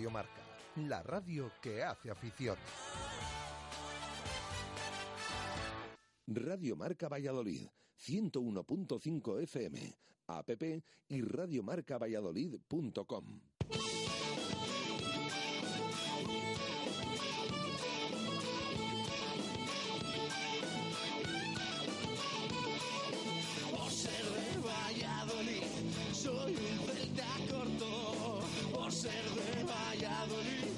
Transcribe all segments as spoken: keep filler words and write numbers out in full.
Radio Marca, la radio que hace afición. Radio Marca Valladolid, ciento uno punto cinco F M, app y radiomarcavalladolid punto com. Por ser de Valladolid, soy un celta corto. Por ser de Valladolid,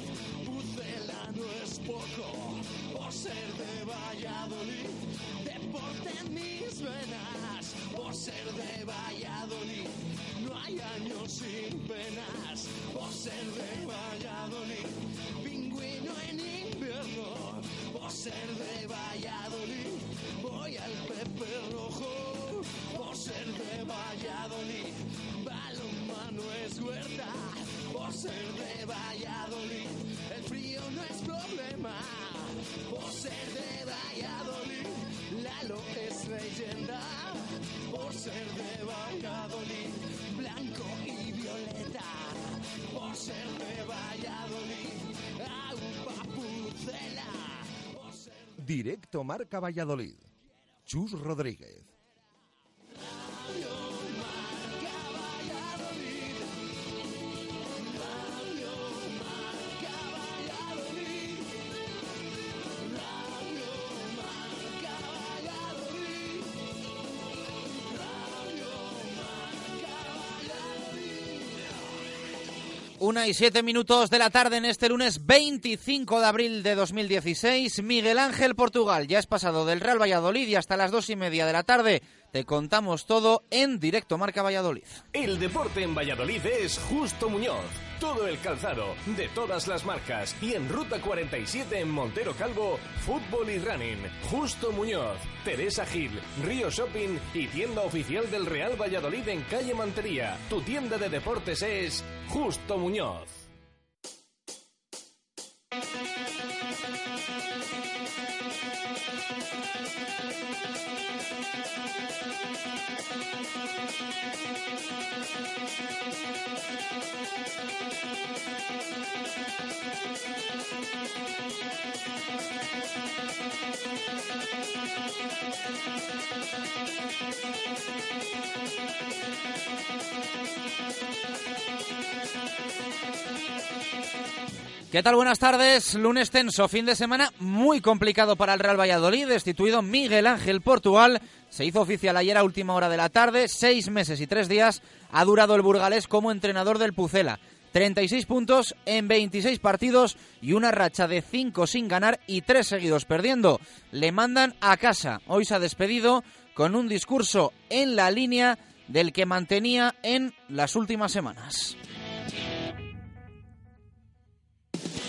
pucelano es poco. Por ser de Valladolid, deporte en mis venas. Por ser de Valladolid, no hay años sin penas. Por ser de Valladolid, pingüino en invierno. Por ser de Valladolid, voy al Pepe Rojo. Por ser de Valladolid, balonmano es Huerta. Por ser de Valladolid, el frío no es problema. Por ser de Valladolid, Lalo es leyenda. Por ser de Valladolid, blanco y violeta. Por ser de Valladolid, aupa pucela. Ser de... Directo Marca Valladolid, Chus Rodríguez. Una y siete minutos de la tarde en este lunes veinticinco de abril de dos mil dieciséis. Miguel Ángel Portugal ya es pasado del Real Valladolid y hasta las dos y media de la tarde te contamos todo en Directo Marca Valladolid. El deporte en Valladolid es Justo Muñoz. Todo el calzado, de todas las marcas. Y en Ruta cuarenta y siete en Montero Calvo, fútbol y running. Justo Muñoz, Teresa Gil, Río Shopping y tienda oficial del Real Valladolid en calle Mantería. Tu tienda de deportes es Justo Muñoz. ¿Qué tal? Buenas tardes. Lunes tenso, fin de semana muy complicado para el Real Valladolid. Destituido Miguel Ángel Portugal. Se hizo oficial ayer a última hora de la tarde. Seis meses y tres días ha durado el burgalés como entrenador del Pucela. treinta y seis puntos en veintiséis partidos y una racha de cinco sin ganar y tres seguidos perdiendo. Le mandan a casa. Hoy se ha despedido con un discurso en la línea del que mantenía en las últimas semanas.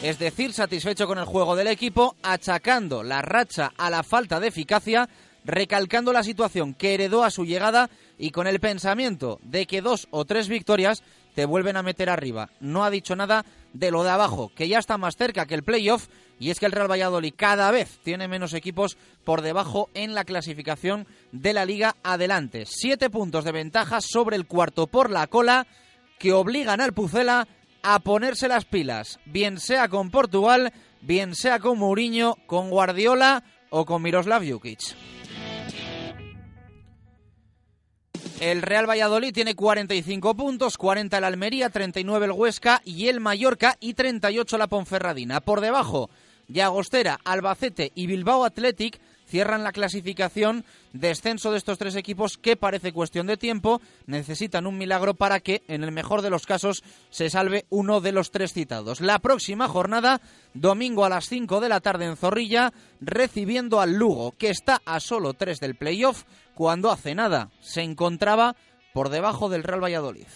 Es decir, satisfecho con el juego del equipo, achacando la racha a la falta de eficacia, recalcando la situación que heredó a su llegada y con el pensamiento de que dos o tres victorias te vuelven a meter arriba. No ha dicho nada de lo de abajo, que ya está más cerca que el playoff, y es que el Real Valladolid cada vez tiene menos equipos por debajo en la clasificación de la Liga Adelante. Siete puntos de ventaja sobre el cuarto por la cola que obligan al Pucela a ponerse las pilas, bien sea con Portugal, bien sea con Mourinho, con Guardiola o con Miroslav Đukić. El Real Valladolid tiene cuarenta y cinco puntos, cuarenta el Almería, treinta y nueve el Huesca y el Mallorca y treinta y ocho la Ponferradina. Por debajo, Llagostera, Albacete y Bilbao Athletic cierran la clasificación. Descenso de estos tres equipos que parece cuestión de tiempo. Necesitan un milagro para que, en el mejor de los casos, se salve uno de los tres citados. La próxima jornada, domingo a las cinco de la tarde en Zorrilla, recibiendo al Lugo, que está a solo tres del playoff, cuando hace nada se encontraba por debajo del Real Valladolid.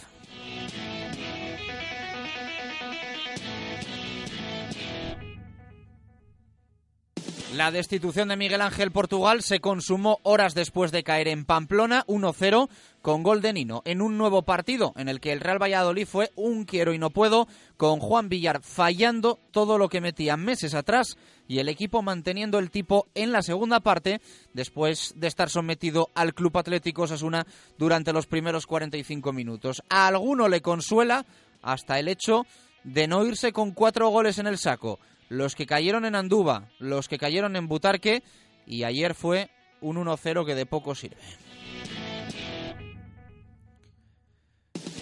La destitución de Miguel Ángel Portugal se consumó horas después de caer en Pamplona uno cero con gol de Nino, en un nuevo partido en el que el Real Valladolid fue un quiero y no puedo, con Juan Villar fallando todo lo que metía meses atrás y el equipo manteniendo el tipo en la segunda parte después de estar sometido al Club Atlético Osasuna durante los primeros cuarenta y cinco minutos. A alguno le consuela hasta el hecho de no irse con cuatro goles en el saco. Los que cayeron en Anduba, los que cayeron en Butarque, y ayer fue un uno cero que de poco sirve.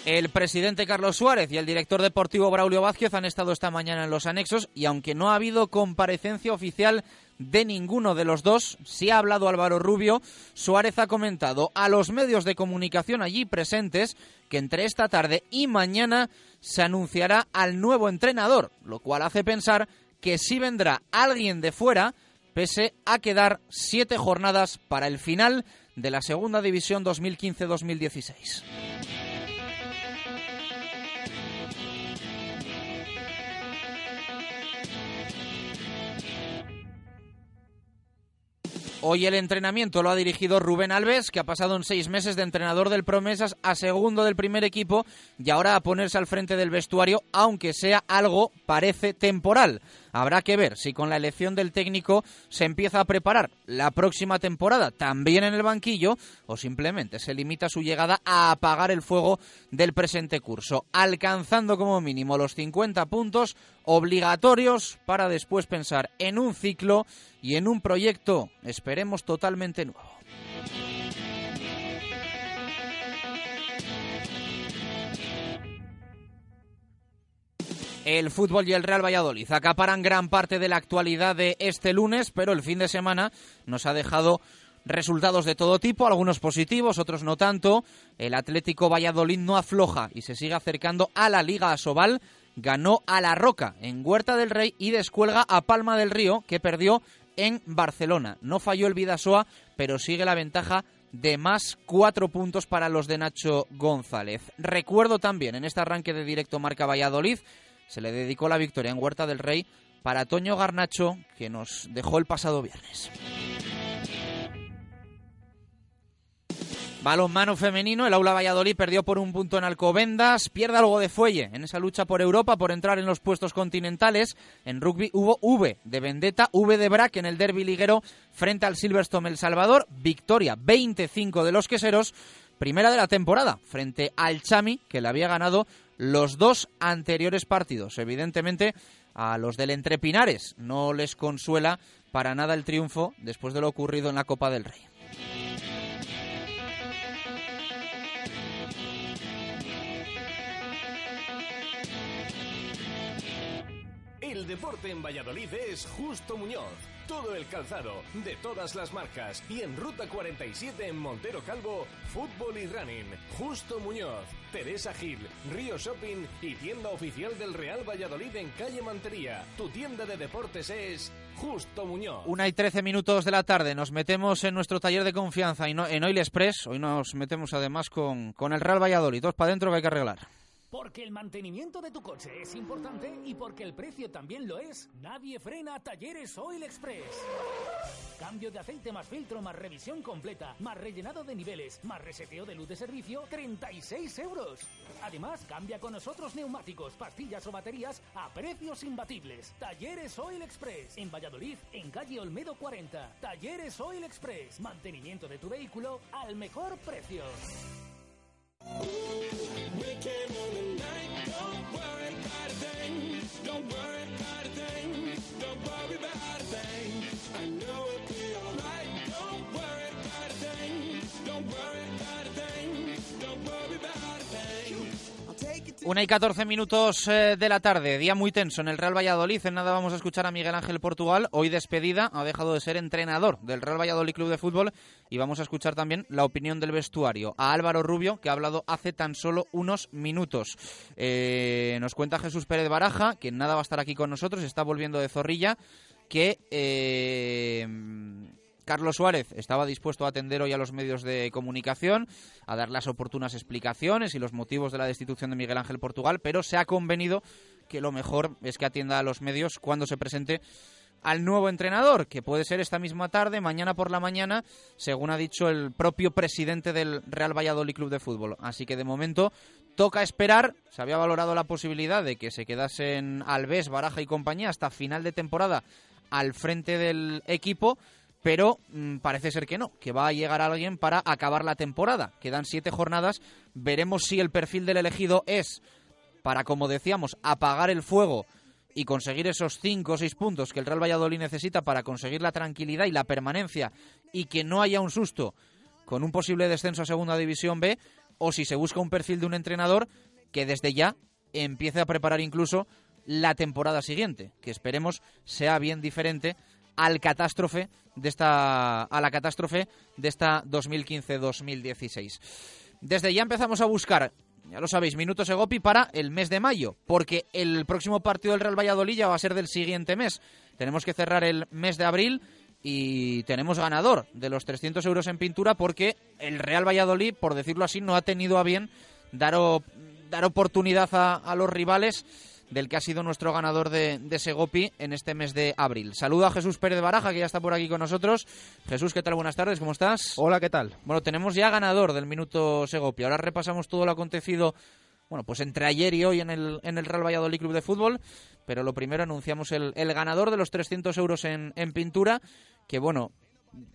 El presidente Carlos Suárez y el director deportivo Braulio Vázquez han estado esta mañana en los anexos y aunque no ha habido comparecencia oficial de ninguno de los dos, sí ha hablado Álvaro Rubio, Suárez ha comentado a los medios de comunicación allí presentes que entre esta tarde y mañana se anunciará al nuevo entrenador, lo cual hace pensar que sí vendrá alguien de fuera, pese a quedar siete jornadas para el final de la Segunda División dos mil quince dos mil dieciséis. Hoy el entrenamiento lo ha dirigido Rubén Alves, que ha pasado en seis meses de entrenador del Promesas a segundo del primer equipo y ahora a ponerse al frente del vestuario, aunque sea algo, parece, temporal. Habrá que ver si con la elección del técnico se empieza a preparar la próxima temporada también en el banquillo o simplemente se limita su llegada a apagar el fuego del presente curso, alcanzando como mínimo los cincuenta puntos obligatorios para después pensar en un ciclo y en un proyecto, esperemos, totalmente nuevo. El fútbol y el Real Valladolid acaparan gran parte de la actualidad de este lunes, pero el fin de semana nos ha dejado resultados de todo tipo, algunos positivos, otros no tanto. El Atlético Valladolid no afloja y se sigue acercando a la Liga Asobal. Ganó a La Roca en Huerta del Rey y descuelga a Palma del Río, que perdió en Barcelona. No falló el Vidasoa, pero sigue la ventaja de más cuatro puntos para los de Nacho González. Recuerdo también, en este arranque de Directo Marca Valladolid, se le dedicó la victoria en Huerta del Rey para Toño Garnacho, que nos dejó el pasado viernes. Balonmano femenino, el Aula Valladolid perdió por un punto en Alcobendas, pierde algo de fuelle en esa lucha por Europa, por entrar en los puestos continentales. En rugby hubo V de Vendetta, V de Brac en el derbi liguero frente al Silverstone El Salvador, victoria veinticinco de los queseros, primera de la temporada frente al Chami, que le había ganado los dos anteriores partidos. Evidentemente a los del Entre Pinares no les consuela para nada el triunfo después de lo ocurrido en la Copa del Rey. El deporte en Valladolid es Justo Muñoz. Todo el calzado, de todas las marcas. Y en Ruta cuarenta y siete en Montero Calvo, fútbol y running. Justo Muñoz, Teresa Gil, Río Shopping y tienda oficial del Real Valladolid en calle Mantería. Tu tienda de deportes es Justo Muñoz. Una y trece minutos de la tarde. Nos metemos en nuestro taller de confianza y no, en Oil Express. Hoy nos metemos además con, con el Real Valladolid. Dos para adentro que hay que arreglar. Porque el mantenimiento de tu coche es importante y porque el precio también lo es, nadie frena Talleres Oil Express. Cambio de aceite más filtro más revisión completa, más rellenado de niveles, más reseteo de luz de servicio, treinta y seis euros. Además, cambia con nosotros neumáticos, pastillas o baterías a precios imbatibles. Talleres Oil Express, en Valladolid, en calle Olmedo cuarenta. Talleres Oil Express, mantenimiento de tu vehículo al mejor precio. Una y catorce minutos de la tarde, día muy tenso en el Real Valladolid. En nada vamos a escuchar a Miguel Ángel Portugal, hoy despedida, ha dejado de ser entrenador del Real Valladolid Club de Fútbol, y vamos a escuchar también la opinión del vestuario, a Álvaro Rubio, que ha hablado hace tan solo unos minutos. Eh, nos cuenta Jesús Pérez Baraja, que en nada va a estar aquí con nosotros, está volviendo de Zorrilla, que eh, Carlos Suárez estaba dispuesto a atender hoy a los medios de comunicación, a dar las oportunas explicaciones y los motivos de la destitución de Miguel Ángel Portugal, pero se ha convenido que lo mejor es que atienda a los medios cuando se presente al nuevo entrenador, que puede ser esta misma tarde, mañana por la mañana, según ha dicho el propio presidente del Real Valladolid Club de Fútbol. Así que de momento toca esperar. Se había valorado la posibilidad de que se quedasen Alves, Baraja y compañía hasta final de temporada al frente del equipo, pero mmm, parece ser que no, que va a llegar alguien para acabar la temporada. Quedan siete jornadas, veremos si el perfil del elegido es para, como decíamos, apagar el fuego y conseguir esos cinco o seis puntos que el Real Valladolid necesita para conseguir la tranquilidad y la permanencia y que no haya un susto con un posible descenso a Segunda División B, o si se busca un perfil de un entrenador que desde ya empiece a preparar incluso la temporada siguiente, que esperemos sea bien diferente al catástrofe de esta a la catástrofe de esta dos mil quince dos mil dieciséis. Desde ya empezamos a buscar, ya lo sabéis, minutos Egopi para el mes de mayo, porque el próximo partido del Real Valladolid ya va a ser del siguiente mes. Tenemos que cerrar el mes de abril y tenemos ganador de los trescientos euros en pintura, porque el Real Valladolid, por decirlo así, no ha tenido a bien dar, o, dar oportunidad a, a los rivales del que ha sido nuestro ganador de, de Segopi en este mes de abril. Saludo a Jesús Pérez Baraja, que ya está por aquí con nosotros. Jesús, ¿qué tal? Buenas tardes, ¿cómo estás? Hola, ¿qué tal? Bueno, tenemos ya ganador del minuto Segopi. Ahora repasamos todo lo acontecido, bueno, pues entre ayer y hoy en el, en el Real Valladolid Club de Fútbol. Pero lo primero anunciamos el, el ganador de los trescientos euros en, en pintura, que bueno,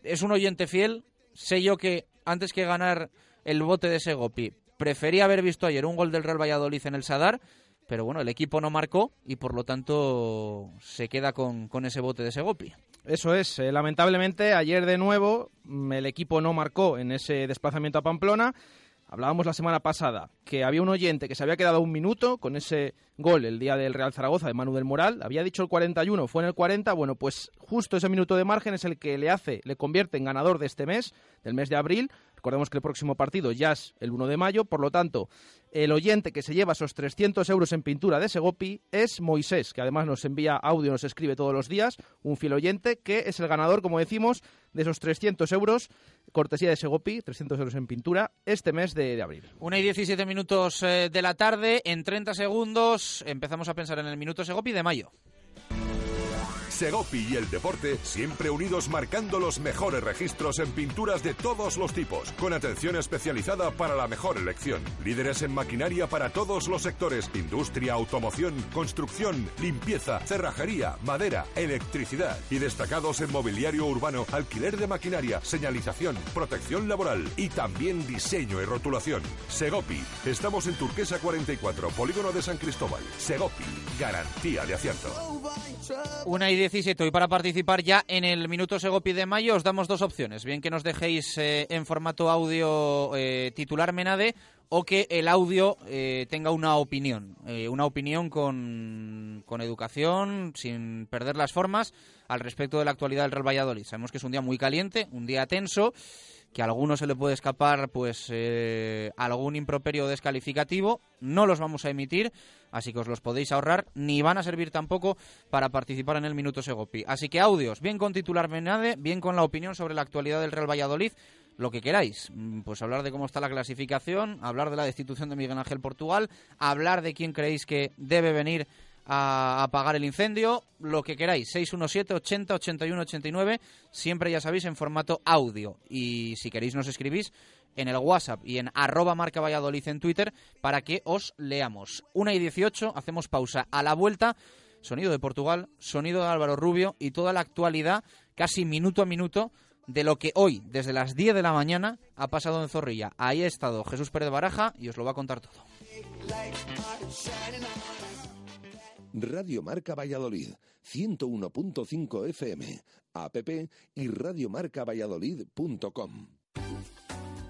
es un oyente fiel. Sé yo que antes que ganar el bote de Segopi, prefería haber visto ayer un gol del Real Valladolid en el Sadar. Pero bueno, el equipo no marcó y por lo tanto se queda con, con ese bote de Segopi. Eso es. Eh, lamentablemente ayer de nuevo el equipo no marcó en ese desplazamiento a Pamplona. Hablábamos la semana pasada que había un oyente que se había quedado un minuto con ese gol el día del Real Zaragoza de Manu del Moral. Había dicho el cuarenta y uno, fue en el cuarenta. Bueno, pues justo ese minuto de margen es el que le hace, le convierte en ganador de este mes, del mes de abril. Recordemos que el próximo partido ya es el uno de mayo. Por lo tanto, el oyente que se lleva esos trescientos euros en pintura de Segopi es Moisés, que además nos envía audio, nos escribe todos los días, un fiel oyente que es el ganador, como decimos, de esos trescientos euros, cortesía de Segopi, trescientos euros en pintura, este mes de, de abril. una y diecisiete minutos de la tarde, en treinta segundos empezamos a pensar en el minuto Segopi de mayo. Segopi y el deporte siempre unidos, marcando los mejores registros en pinturas de todos los tipos, con atención especializada para la mejor elección. Líderes en maquinaria para todos los sectores: industria, automoción, construcción, limpieza, cerrajería, madera, electricidad. Y destacados en mobiliario urbano, alquiler de maquinaria, señalización, protección laboral y también diseño y rotulación. Segopi, estamos en Turquesa cuarenta y cuatro, Polígono de San Cristóbal. Segopi, garantía de acierto. una y diecisiete, y para participar ya en el minuto Segopi de mayo os damos dos opciones: bien que nos dejéis eh, en formato audio eh, titular Menade, o que el audio eh, tenga una opinión, eh, una opinión con, con educación, sin perder las formas, al respecto de la actualidad del Real Valladolid. Sabemos que es un día muy caliente, un día tenso, que a alguno se le puede escapar pues eh, algún improperio descalificativo. No los vamos a emitir, así que os los podéis ahorrar, ni van a servir tampoco para participar en el minuto Segopi. Así que audios, bien con titular Menade, bien con la opinión sobre la actualidad del Real Valladolid, lo que queráis. Pues hablar de cómo está la clasificación, hablar de la destitución de Miguel Ángel Portugal, hablar de quién creéis que debe venir a apagar el incendio, lo que queráis. seis uno siete, ochenta, ochenta y uno, ochenta y nueve, siempre, ya sabéis, en formato audio. Y si queréis nos escribís en el WhatsApp y en arroba marca Valladolid en Twitter para que os leamos. una y dieciocho, hacemos pausa. A la vuelta, sonido de Portugal, sonido de Álvaro Rubio y toda la actualidad, casi minuto a minuto, de lo que hoy, desde las diez de la mañana, ha pasado en Zorrilla. Ahí ha estado Jesús Pérez Baraja y os lo va a contar todo. Radio Marca Valladolid, ciento uno punto cinco F M, app y radiomarcavalladolid punto com.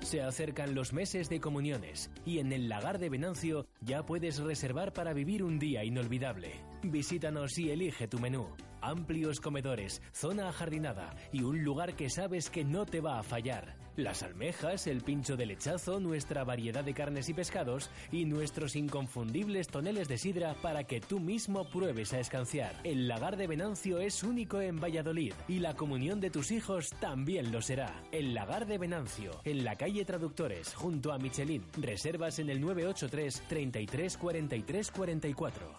Se acercan los meses de comuniones y en el Lagar de Venancio ya puedes reservar para vivir un día inolvidable. Visítanos y elige tu menú. Amplios comedores, zona ajardinada y un lugar que sabes que no te va a fallar. Las almejas, el pincho de lechazo, nuestra variedad de carnes y pescados y nuestros inconfundibles toneles de sidra para que tú mismo pruebes a escanciar. El Lagar de Venancio es único en Valladolid y la comunión de tus hijos también lo será. El Lagar de Venancio, en la calle Traductores, junto a Michelin. Reservas en el nueve ocho tres, treinta y tres, cuarenta y tres, cuarenta y cuatro.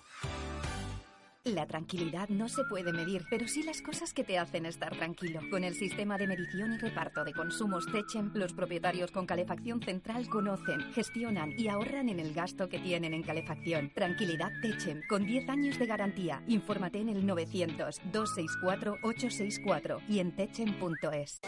La tranquilidad no se puede medir, pero sí las cosas que te hacen estar tranquilo. Con el sistema de medición y reparto de consumos Techem, los propietarios con calefacción central conocen, gestionan y ahorran en el gasto que tienen en calefacción. Tranquilidad Techem, con diez años de garantía. Infórmate en el novecientos, doscientos sesenta y cuatro, ochocientos sesenta y cuatro y en techem punto es.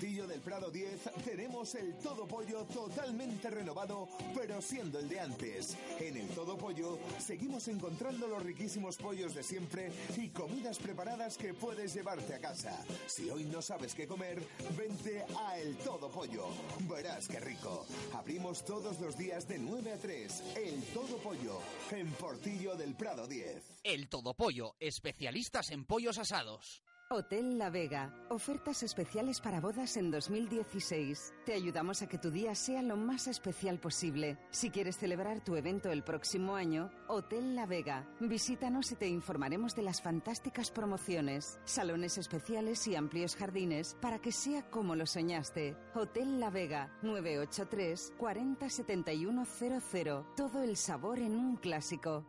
Portillo del Prado diez tenemos el Todo Pollo totalmente renovado, pero siendo el de antes. En el Todo Pollo seguimos encontrando los riquísimos pollos de siempre y comidas preparadas que puedes llevarte a casa. Si hoy no sabes qué comer, vente a El Todo Pollo. Verás qué rico. Abrimos todos los días de nueve a tres. El Todo Pollo en Portillo del Prado diez. El Todo Pollo, especialistas en pollos asados. Hotel La Vega. Ofertas especiales para bodas en dos mil dieciséis. Te ayudamos a que tu día sea lo más especial posible. Si quieres celebrar tu evento el próximo año, Hotel La Vega. Visítanos y te informaremos de las fantásticas promociones, salones especiales y amplios jardines para que sea como lo soñaste. Hotel La Vega, nueve ocho tres cuarenta setenta y uno cero cero. Todo el sabor en un clásico.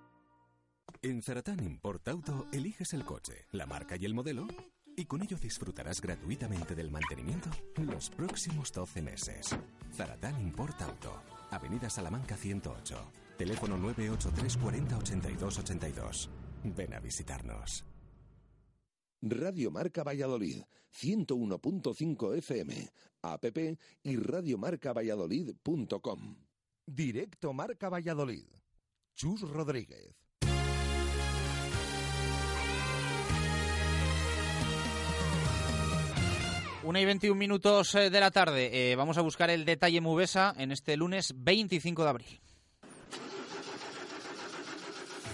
En Zaratán Import Auto eliges el coche, la marca y el modelo, y con ello disfrutarás gratuitamente del mantenimiento los próximos doce meses. Zaratán Import Auto, Avenida Salamanca ciento ocho, teléfono nueve ocho tres cuarenta ochenta y dos ochenta y dos. Ven a visitarnos. Radio Marca Valladolid, ciento uno punto cinco F M, app y radiomarcavalladolid punto com. Directo Marca Valladolid. Chus Rodríguez. una y veintiún minutos de la tarde. Eh, vamos a buscar el detalle Mubesa en este lunes veinticinco de abril.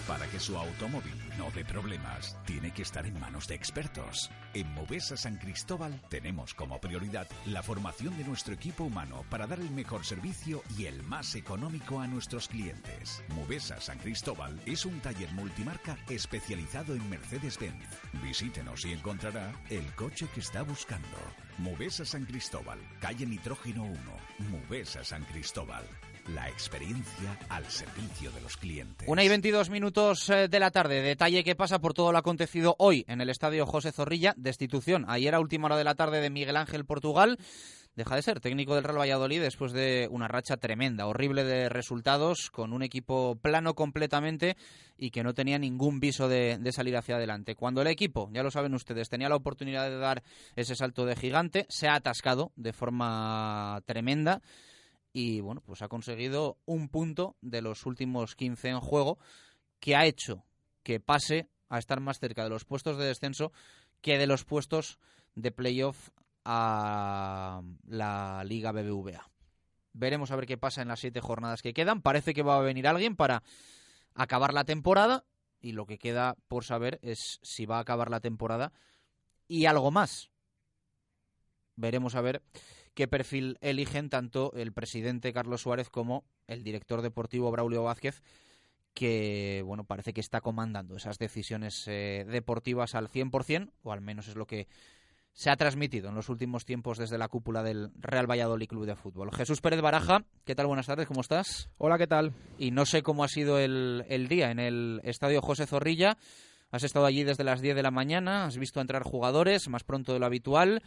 Para que su automóvil no dé problemas, tiene que estar en manos de expertos. En Movesa San Cristóbal tenemos como prioridad la formación de nuestro equipo humano para dar el mejor servicio y el más económico a nuestros clientes. Movesa San Cristóbal es un taller multimarca especializado en Mercedes-Benz. Visítenos y encontrará el coche que está buscando. Movesa San Cristóbal, calle Nitrógeno uno, Movesa San Cristóbal. La experiencia al servicio de los clientes. una y veintidós minutos de la tarde. Detalle que pasa por todo lo acontecido hoy en el estadio José Zorrilla. Destitución ayer a última hora de la tarde de Miguel Ángel Portugal. Deja de ser técnico del Real Valladolid después de una racha tremenda, horrible de resultados, con un equipo plano completamente y que no tenía ningún viso de, de salir hacia adelante. Cuando el equipo, ya lo saben ustedes, tenía la oportunidad de dar ese salto de gigante, se ha atascado de forma tremenda. Y bueno, pues ha conseguido un punto de los últimos quince en juego, que ha hecho que pase a estar más cerca de los puestos de descenso que de los puestos de playoff a la Liga B B V A. Veremos a ver qué pasa en las siete jornadas que quedan. Parece que va a venir alguien para acabar la temporada y lo que queda por saber es si va a acabar la temporada y algo más. Veremos a ver qué perfil eligen tanto el presidente Carlos Suárez como el director deportivo Braulio Vázquez, que bueno, parece que está comandando esas decisiones eh, deportivas al cien por ciento, o al menos es lo que se ha transmitido en los últimos tiempos desde la cúpula del Real Valladolid Club de Fútbol. Jesús Pérez Baraja, ¿qué tal? Buenas tardes, ¿cómo estás? Hola, ¿qué tal? Y no sé cómo ha sido el, el día en el estadio José Zorrilla. Has estado allí desde las diez de la mañana, has visto entrar jugadores más pronto de lo habitual.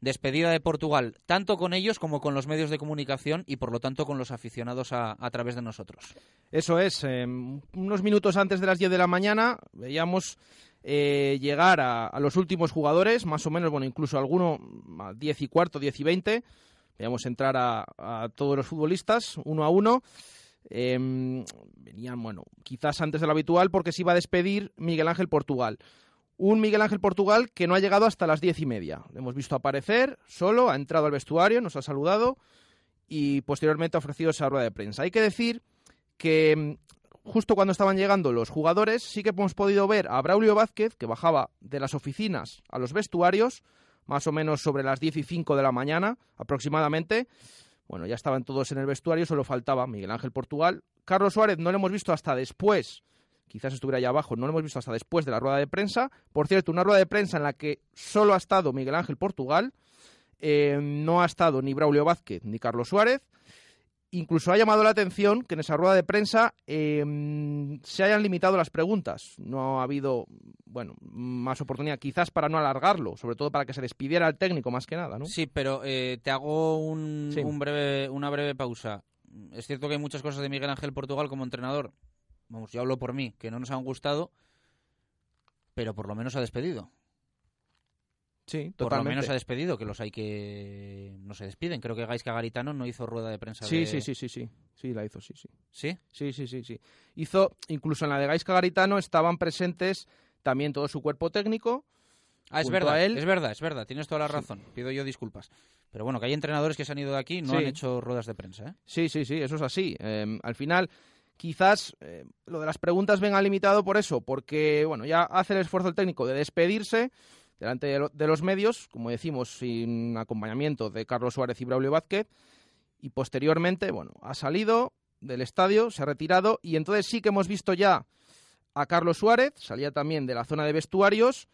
Despedida de Portugal, tanto con ellos como con los medios de comunicación y por lo tanto con los aficionados a, a través de nosotros. Eso es, eh, unos minutos antes de las diez de la mañana veíamos eh, llegar a, a los últimos jugadores, más o menos, bueno, incluso alguno a diez y cuarto, diez y veinte, veíamos entrar a, a todos los futbolistas uno a uno. Eh, venían, bueno, quizás antes de lo habitual porque se iba a despedir Miguel Ángel Portugal. Un Miguel Ángel Portugal que no ha llegado hasta las diez y media. Le hemos visto aparecer solo, ha entrado al vestuario, nos ha saludado y posteriormente ha ofrecido esa rueda de prensa. Hay que decir que justo cuando estaban llegando los jugadores sí que hemos podido ver a Braulio Vázquez, que bajaba de las oficinas a los vestuarios, más o menos sobre las diez y cinco de la mañana aproximadamente. Bueno, ya estaban todos en el vestuario, solo faltaba Miguel Ángel Portugal. Carlos Suárez no lo hemos visto hasta después. Quizás estuviera allá abajo, no lo hemos visto hasta después de la rueda de prensa. Por cierto, una rueda de prensa en la que solo ha estado Miguel Ángel Portugal, eh, no ha estado ni Braulio Vázquez ni Carlos Suárez. Incluso ha llamado la atención que en esa rueda de prensa eh, se hayan limitado las preguntas. No ha habido, bueno, más oportunidad, quizás para no alargarlo, sobre todo para que se despidiera al técnico más que nada, ¿no? Sí, pero eh, te hago un, sí. un breve, una breve pausa. Es cierto que hay muchas cosas de Miguel Ángel Portugal como entrenador. Vamos, yo hablo por mí, que no nos han gustado, pero por lo menos ha despedido. Sí, por totalmente. Lo menos ha despedido, que los hay que no se despiden. Creo que Gaizka Garitano no hizo rueda de prensa. Sí, de... sí, sí, sí, sí, sí, la hizo, sí, sí. ¿Sí? Sí, sí, sí, sí. Hizo, incluso en la de Gaizka Garitano estaban presentes también todo su cuerpo técnico. Ah, es verdad, él. es verdad, es verdad, tienes toda la razón, sí. Pido yo disculpas. Pero bueno, que hay entrenadores que se han ido de aquí y no sí. han hecho ruedas de prensa, ¿eh? Sí, sí, sí, eso es así. Eh, al final... Quizás eh, lo de las preguntas venga limitado por eso, porque bueno, ya hace el esfuerzo el técnico de despedirse delante de, lo, de los medios, como decimos, sin acompañamiento de Carlos Suárez y Braulio Vázquez, y posteriormente bueno, ha salido del estadio, se ha retirado, y entonces sí que hemos visto ya a Carlos Suárez, salía también de la zona de vestuarios,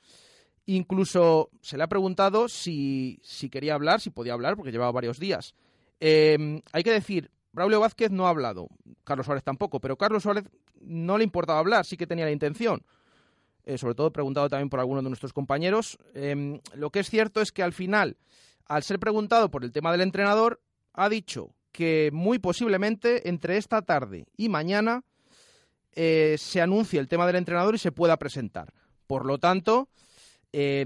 incluso se le ha preguntado si, si quería hablar, si podía hablar, porque llevaba varios días. Eh, hay que decir... Braulio Vázquez no ha hablado, Carlos Suárez tampoco, pero Carlos Suárez no le importaba hablar, sí que tenía la intención. Eh, sobre todo preguntado también por algunos de nuestros compañeros. Eh, lo que es cierto es que al final, al ser preguntado por el tema del entrenador, ha dicho que muy posiblemente entre esta tarde y mañana eh, se anuncie el tema del entrenador y se pueda presentar. Por lo tanto, eh,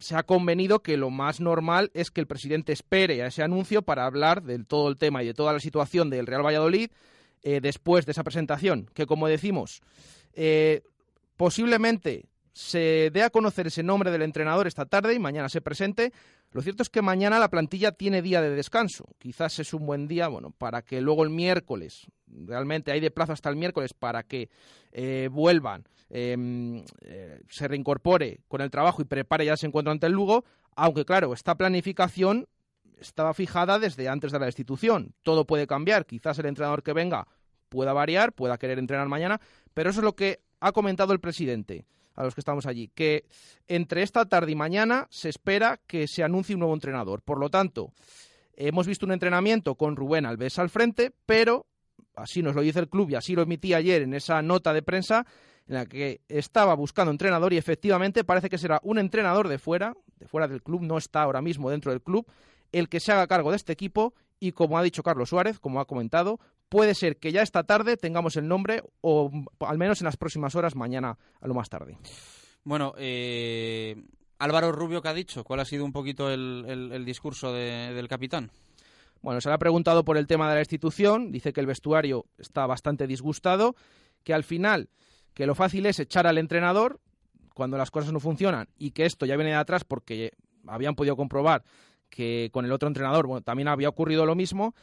se ha convenido que lo más normal es que el presidente espere a ese anuncio para hablar de todo el tema y de toda la situación del Real Valladolid eh, después de esa presentación, que como decimos, eh, posiblemente se dé a conocer ese nombre del entrenador esta tarde y mañana se presente. Lo cierto es que mañana la plantilla tiene día de descanso. Quizás es un buen día, bueno, para que luego el miércoles, realmente hay de plazo hasta el miércoles para que eh, vuelvan, eh, eh, se reincorpore con el trabajo y prepare ya ese encuentro ante el Lugo, aunque claro, esta planificación estaba fijada desde antes de la destitución. Todo puede cambiar, quizás el entrenador que venga pueda variar, pueda querer entrenar mañana, pero eso es lo que ha comentado el presidente a los que estamos allí, que entre esta tarde y mañana se espera que se anuncie un nuevo entrenador. Por lo tanto, hemos visto un entrenamiento con Rubén Alves al frente, pero, así nos lo dice el club y así lo emití ayer en esa nota de prensa, en la que estaba buscando entrenador y efectivamente parece que será un entrenador de fuera, de fuera del club, no está ahora mismo dentro del club, el que se haga cargo de este equipo y, como ha dicho Carlos Suárez, como ha comentado, puede ser que ya esta tarde tengamos el nombre o al menos en las próximas horas, mañana a lo más tarde. Bueno, eh, Álvaro Rubio, ¿qué ha dicho? ¿Cuál ha sido un poquito el, el, el discurso de, del capitán? Bueno, se le ha preguntado por el tema de la destitución. Dice que el vestuario está bastante disgustado, que al final que lo fácil es echar al entrenador cuando las cosas no funcionan y que esto ya viene de atrás porque habían podido comprobar que con el otro entrenador bueno, también había ocurrido lo mismo.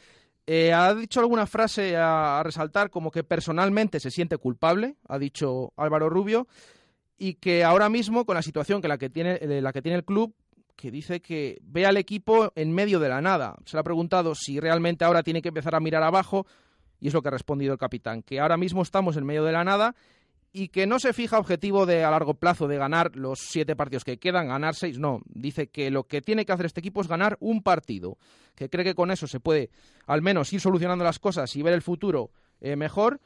Eh, ha dicho alguna frase a, a resaltar, como que personalmente se siente culpable, ha dicho Álvaro Rubio, y que ahora mismo con la situación que la que tiene, la que tiene el club, que dice que ve al equipo en medio de la nada. Se le ha preguntado si realmente ahora tiene que empezar a mirar abajo, y es lo que ha respondido el capitán, que ahora mismo estamos en medio de la nada y que no se fija objetivo de a largo plazo de ganar los siete partidos que quedan, ganar seis, no. Dice que lo que tiene que hacer este equipo es ganar un partido, que cree que con eso se puede al menos ir solucionando las cosas y ver el futuro eh, mejor,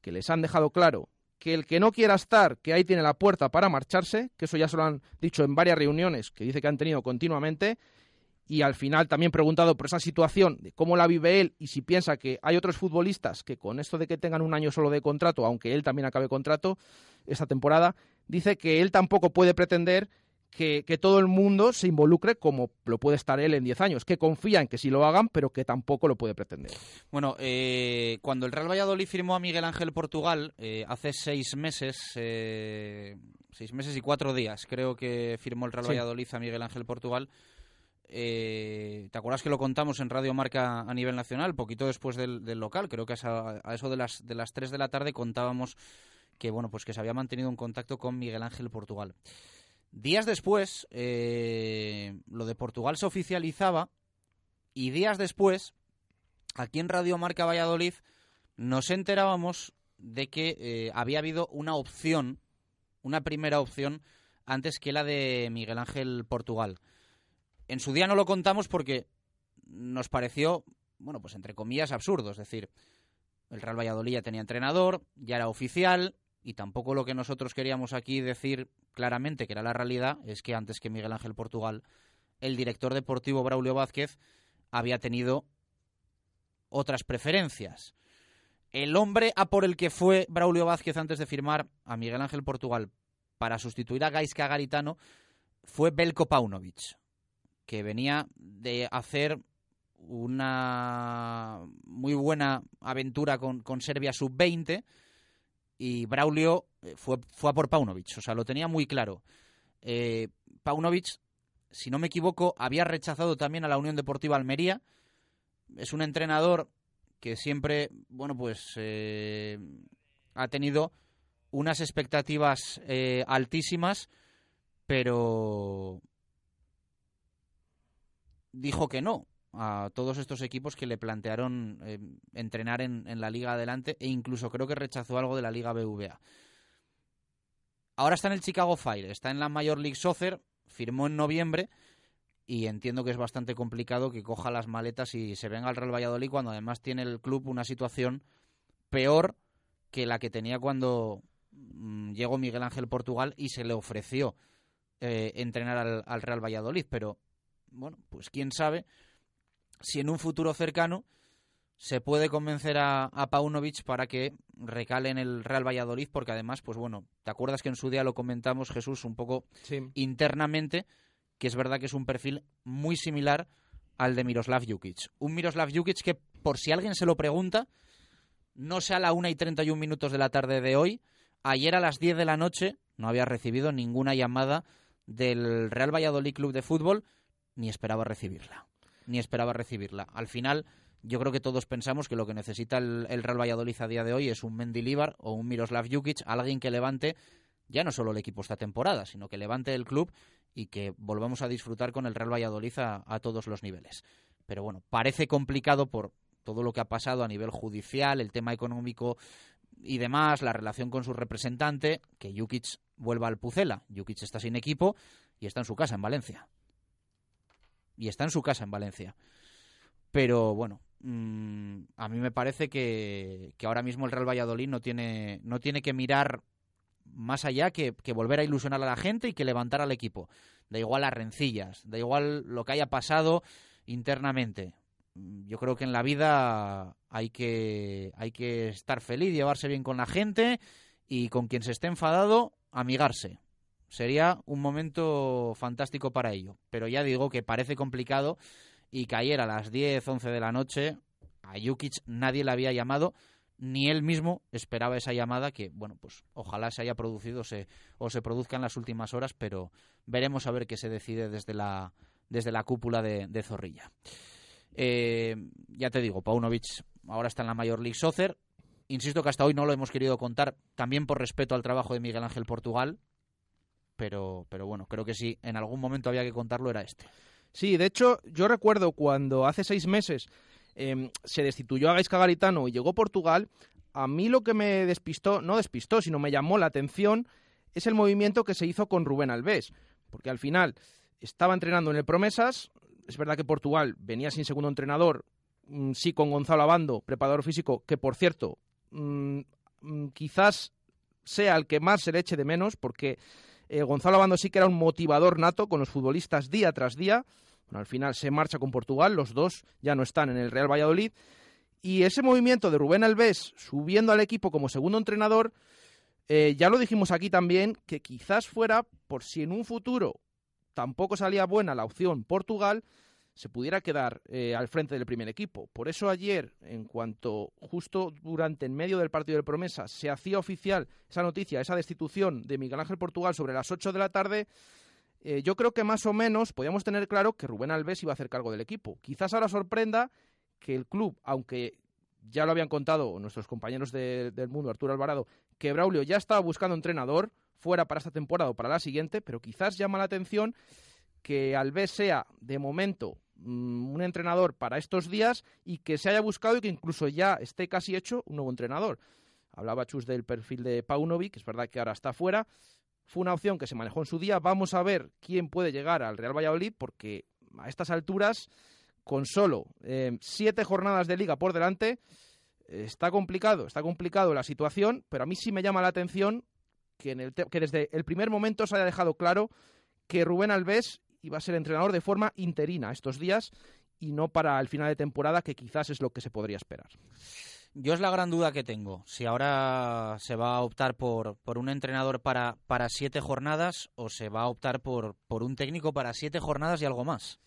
que les han dejado claro que el que no quiera estar, que ahí tiene la puerta para marcharse, que eso ya se lo han dicho en varias reuniones que dice que han tenido continuamente, y al final también preguntado por esa situación de cómo la vive él y si piensa que hay otros futbolistas que con esto de que tengan un año solo de contrato, aunque él también acabe contrato esta temporada, dice que él tampoco puede pretender Que, que todo el mundo se involucre como lo puede estar él en diez años, que confía en que sí lo hagan, pero que tampoco lo puede pretender. Bueno, eh, cuando el Real Valladolid firmó a Miguel Ángel Portugal, eh, hace seis meses, eh, seis meses y cuatro días, creo que firmó el Real sí. Valladolid a Miguel Ángel Portugal. Eh, ¿Te acuerdas que lo contamos en Radio Marca a nivel nacional, poquito después del, del local? Creo que a, a eso de las, de las tres de la tarde contábamos que, bueno, pues que se había mantenido un contacto con Miguel Ángel Portugal. Días después, eh, lo de Portugal se oficializaba y días después, aquí en Radio Marca Valladolid, nos enterábamos de que eh, había habido una opción, una primera opción, antes que la de Miguel Ángel Portugal. En su día no lo contamos porque nos pareció, bueno, pues entre comillas, absurdo. Es decir, el Real Valladolid ya tenía entrenador, ya era oficial... Y tampoco lo que nosotros queríamos aquí decir claramente, que era la realidad, es que antes que Miguel Ángel Portugal, el director deportivo Braulio Vázquez había tenido otras preferencias. El hombre a por el que fue Braulio Vázquez antes de firmar a Miguel Ángel Portugal para sustituir a Gaizka Garitano fue Veljko Paunović, que venía de hacer una muy buena aventura con, con Serbia sub veinte, y Braulio fue, fue a por Paunović, o sea, lo tenía muy claro. Eh, Paunović, si no me equivoco, había rechazado también a la Unión Deportiva Almería. Es un entrenador que siempre, bueno, pues eh, ha tenido unas expectativas eh, altísimas, pero dijo que no a todos estos equipos que le plantearon eh, entrenar en, en la Liga Adelante, e incluso creo que rechazó algo de la Liga B V A. Ahora está en el Chicago Fire, está en la Major League Soccer, firmó en noviembre, y entiendo que es bastante complicado que coja las maletas y se venga al Real Valladolid, cuando además tiene el club una situación peor que la que tenía cuando llegó Miguel Ángel Portugal y se le ofreció eh, entrenar al, al Real Valladolid. Pero bueno, pues quién sabe si en un futuro cercano se puede convencer a, a Paunović para que recale en el Real Valladolid, porque además, pues bueno, te acuerdas que en su día lo comentamos, Jesús, un poco sí. internamente, que es verdad que es un perfil muy similar al de Miroslav Đukić. Un Miroslav Đukić que, por si alguien se lo pregunta, no sea a la una y treinta y un minutos de la tarde de hoy, ayer a las diez de la noche no había recibido ninguna llamada del Real Valladolid Club de Fútbol, ni esperaba recibirla. Ni esperaba recibirla. Al final, yo creo que todos pensamos que lo que necesita el, el Real Valladolid a día de hoy es un Mendilibar o un Miroslav Đukić, alguien que levante ya no solo el equipo esta temporada, sino que levante el club y que volvamos a disfrutar con el Real Valladolid a, a todos los niveles. Pero bueno, parece complicado por todo lo que ha pasado a nivel judicial, el tema económico y demás, la relación con su representante, que Đukić vuelva al Pucela. Đukić está sin equipo y está en su casa en Valencia. Y está en su casa en Valencia. Pero bueno, mmm, a mí me parece que, que ahora mismo el Real Valladolid no tiene, no tiene que mirar más allá que, que volver a ilusionar a la gente y que levantar al equipo. Da igual las rencillas, da igual lo que haya pasado internamente. Yo creo que en la vida hay que, hay que estar feliz, llevarse bien con la gente, y con quien se esté enfadado, amigarse. Sería un momento fantástico para ello. Pero ya digo que parece complicado, y que ayer a las diez, once de la noche a Đukić nadie le había llamado, ni él mismo esperaba esa llamada que, bueno, pues ojalá se haya producido se, o se produzca en las últimas horas, pero veremos a ver qué se decide desde la, desde la cúpula de, de Zorrilla. Eh, ya te digo, Paunović ahora está en la Major League Soccer. Insisto que hasta hoy no lo hemos querido contar, también por respeto al trabajo de Miguel Ángel Portugal. Pero, pero bueno, creo que si en algún momento había que contarlo era este. Sí, de hecho, yo recuerdo cuando hace seis meses eh, se destituyó a Gaizka Garitano y llegó a Portugal, a mí lo que me despistó, no despistó, sino me llamó la atención, es el movimiento que se hizo con Rubén Alves. Porque al final estaba entrenando en el Promesas, es verdad que Portugal venía sin segundo entrenador, mmm, sí con Gonzalo Abando, preparador físico, que por cierto, mmm, quizás sea el que más se le eche de menos, porque Eh, Gonzalo Abando sí que era un motivador nato con los futbolistas día tras día. Bueno, al final se marcha con Portugal, los dos ya no están en el Real Valladolid. Y ese movimiento de Rubén Alves subiendo al equipo como segundo entrenador, eh, ya lo dijimos aquí también, que quizás fuera por si en un futuro tampoco salía buena la opción Portugal, se pudiera quedar eh, al frente del primer equipo. Por eso ayer, en cuanto justo durante el medio del partido del Promesa se hacía oficial esa noticia, esa destitución de Miguel Ángel Portugal sobre las ocho de la tarde, eh, yo creo que más o menos podíamos tener claro que Rubén Alves iba a hacer cargo del equipo. Quizás ahora sorprenda que el club, aunque ya lo habían contado nuestros compañeros de, del mundo, Arturo Alvarado, que Braulio ya estaba buscando entrenador, fuera para esta temporada o para la siguiente, pero quizás llama la atención que Alves sea, de momento, un entrenador para estos días y que se haya buscado y que incluso ya esté casi hecho un nuevo entrenador. Hablaba Chus del perfil de Paunović, que es verdad que ahora está fuera. Fue una opción que se manejó en su día. Vamos a ver quién puede llegar al Real Valladolid, porque a estas alturas, con solo eh, siete jornadas de Liga por delante, eh, está complicado, está complicado la situación, pero a mí sí me llama la atención que, en el te- que desde el primer momento se haya dejado claro que Rubén Alves iba a ser entrenador de forma interina estos días y no para el final de temporada, que quizás es lo que se podría esperar. Yo es la gran duda que tengo, si ahora se va a optar por, por un entrenador para, para siete jornadas o se va a optar por, por un técnico para siete jornadas y algo más.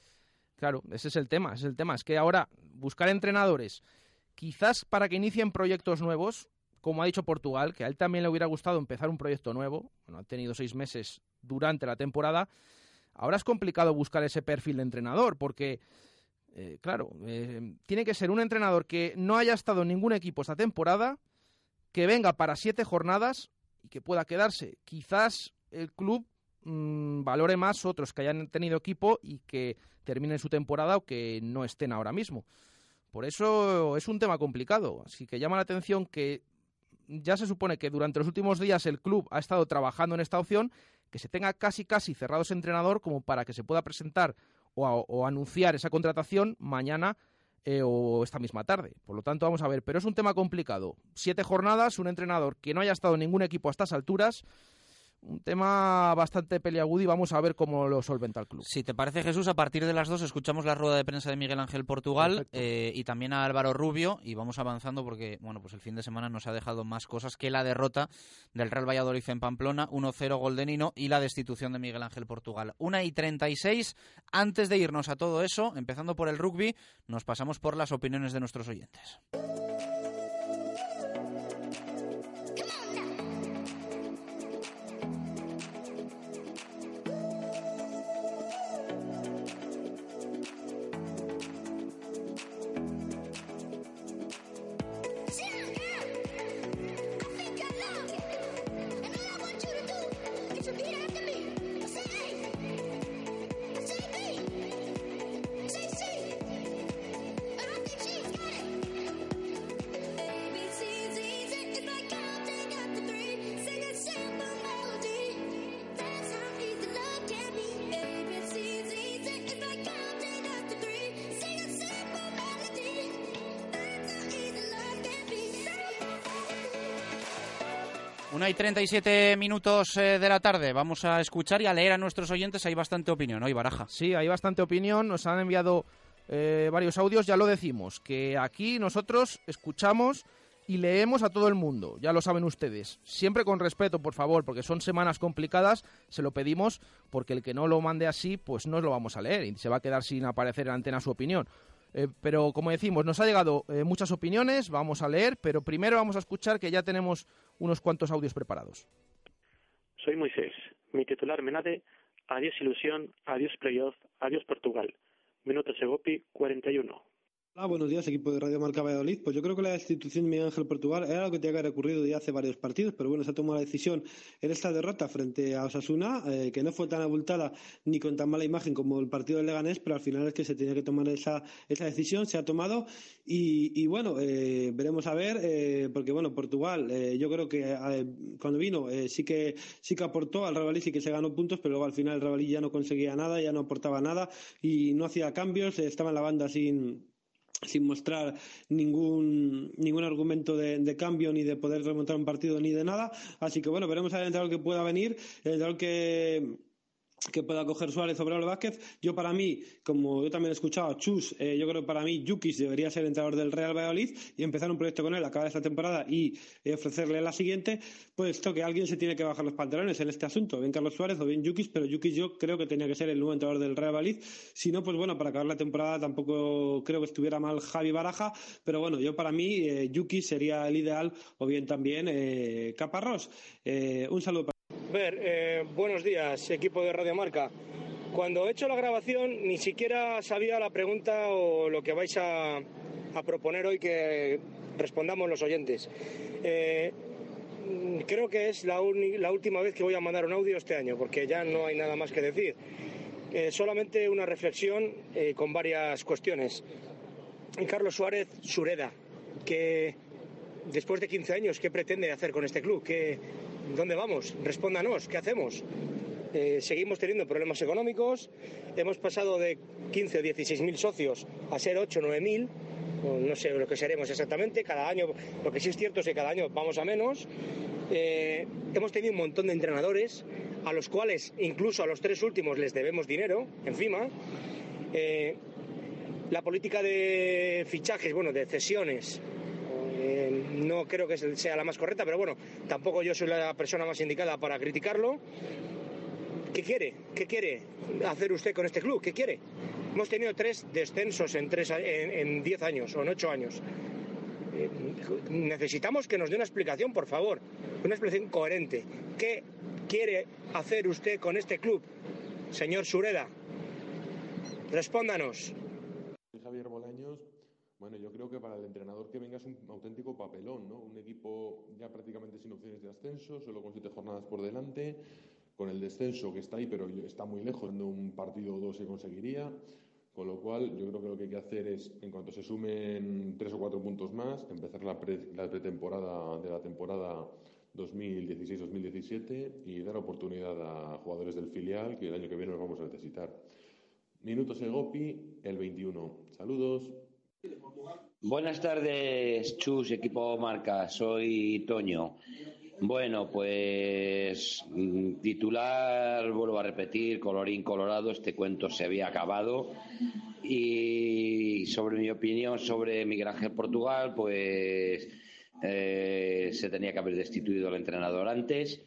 Claro, ese es el tema, ese es el tema. Es que ahora buscar entrenadores, quizás para que inicien proyectos nuevos, como ha dicho Portugal, que a él también le hubiera gustado empezar un proyecto nuevo, bueno, ha tenido seis meses durante la temporada, ahora es complicado buscar ese perfil de entrenador porque... Eh, claro, eh, tiene que ser un entrenador que no haya estado en ningún equipo esta temporada, que venga para siete jornadas y que pueda quedarse. Quizás el club mmm, valore más otros que hayan tenido equipo y que terminen su temporada o que no estén ahora mismo. Por eso es un tema complicado. Así que llama la atención que ya se supone que durante los últimos días el club ha estado trabajando en esta opción, que se tenga casi casi cerrado ese entrenador como para que se pueda presentar O, a, o anunciar esa contratación mañana eh, o esta misma tarde. Por lo tanto, vamos a ver. Pero es un tema complicado. Siete jornadas, un entrenador que no haya estado en ningún equipo a estas alturas. Un tema bastante peliagudo y vamos a ver cómo lo solventa el club. Si te parece, Jesús, a partir de las dos escuchamos la rueda de prensa de Miguel Ángel Portugal eh, y también a Álvaro Rubio y vamos avanzando porque bueno, pues el fin de semana nos ha dejado más cosas que la derrota del Real Valladolid en Pamplona, uno cero gol de Nino y la destitución de Miguel Ángel Portugal. una y treinta y seis, antes de irnos a todo eso, empezando por el rugby, nos pasamos por las opiniones de nuestros oyentes. Hay treinta y siete minutos de la tarde. Vamos a escuchar y a leer a nuestros oyentes. Hay bastante opinión hoy, Baraja. Sí, hay bastante opinión. Nos han enviado eh, varios audios. Ya lo decimos, que aquí nosotros escuchamos y leemos a todo el mundo. Ya lo saben ustedes. Siempre con respeto, por favor, porque son semanas complicadas. Se lo pedimos porque el que no lo mande así, pues no lo vamos a leer y se va a quedar sin aparecer en antena su opinión. Eh, pero como decimos, nos ha llegado eh, muchas opiniones, vamos a leer, pero primero vamos a escuchar que ya tenemos unos cuantos audios preparados. Soy Moisés, mi titular Menade, adiós ilusión, adiós playoff, adiós Portugal. Minuto Segopi, cuarenta y uno. Hola, buenos días equipo de Radio Marca Valladolid. Pues yo creo que la destitución de Miguel Ángel Portugal era algo que tenía que haber ocurrido ya hace varios partidos, pero bueno, se ha tomado la decisión en esta derrota frente a Osasuna, eh, que no fue tan abultada ni con tan mala imagen como el partido del Leganés, pero al final es que se tenía que tomar esa, esa decisión, se ha tomado y, y bueno, eh, veremos a ver, eh, porque bueno, Portugal, eh, yo creo que eh, cuando vino eh, sí que sí que aportó al Real Valladolid, sí que se ganó puntos, pero luego al final el Real Valladolid ya no conseguía nada, ya no aportaba nada y no hacía cambios, eh, estaba en la banda sin... sin mostrar ningún ningún argumento de, de cambio ni de poder remontar un partido ni de nada, así que bueno, veremos al entrenador que pueda venir, el entrenador que que pueda coger Suárez o Braulio Vázquez. Yo para mí, como yo también he escuchado a Chus, eh, yo creo que para mí Đukić debería ser entrenador del Real Valladolid y empezar un proyecto con él, acabar esta temporada y eh, ofrecerle la siguiente, puesto que alguien se tiene que bajar los pantalones en este asunto, bien Carlos Suárez o bien Đukić, pero Đukić yo creo que tenía que ser el nuevo entrenador del Real Valladolid, si no, pues bueno, para acabar la temporada tampoco creo que estuviera mal Javi Baraja, pero bueno, yo para mí eh, Đukić sería el ideal, o bien también eh, Caparrós. Eh, un saludo para Ver, eh, buenos días, equipo de Radio Marca. Cuando he hecho la grabación ni siquiera sabía la pregunta o lo que vais a, a proponer hoy que respondamos los oyentes. Eh, creo que es la, uni, la última vez que voy a mandar un audio este año porque ya no hay nada más que decir. Eh, solamente una reflexión eh, con varias cuestiones. Carlos Suárez, Sureda, que después de quince años, ¿qué pretende hacer con este club? ¿Qué... ¿Dónde vamos? Respóndanos, ¿qué hacemos? Eh, seguimos teniendo problemas económicos, hemos pasado de quince o dieciséis mil socios a ser ocho o nueve mil, no sé lo que seremos exactamente, cada año, lo que sí es cierto es que cada año vamos a menos. Eh, hemos tenido un montón de entrenadores, a los cuales incluso a los tres últimos les debemos dinero, encima. Eh, la política de fichajes, bueno, de cesiones... Eh, no creo que sea la más correcta, pero bueno, tampoco yo soy la persona más indicada para criticarlo. ¿Qué quiere? ¿Qué quiere hacer usted con este club? ¿Qué quiere? Hemos tenido tres descensos en tres, en, en diez años o en ocho años. Eh, necesitamos que nos dé una explicación, por favor, una explicación coherente. ¿Qué quiere hacer usted con este club, señor Sureda? Respóndanos. Javier Bolaños. Bueno, yo creo que para el entrenador que venga es un auténtico papelón, ¿no? Un equipo ya prácticamente sin opciones de ascenso, solo con siete jornadas por delante, con el descenso que está ahí, pero está muy lejos, en un partido o dos se conseguiría, con lo cual yo creo que lo que hay que hacer es, en cuanto se sumen tres o cuatro puntos más, empezar la, pre, la pretemporada de la temporada dos mil dieciséis dos mil diecisiete y dar oportunidad a jugadores del filial que el año que viene los vamos a necesitar. Minutos Egopi, el veintiuno. Saludos. Buenas tardes, Chus, equipo Marca. Soy Toño. Bueno, pues titular, vuelvo a repetir, colorín colorado, este cuento se había acabado. Y sobre mi opinión sobre Miguel Ángel Portugal, pues eh, se tenía que haber destituido al entrenador antes.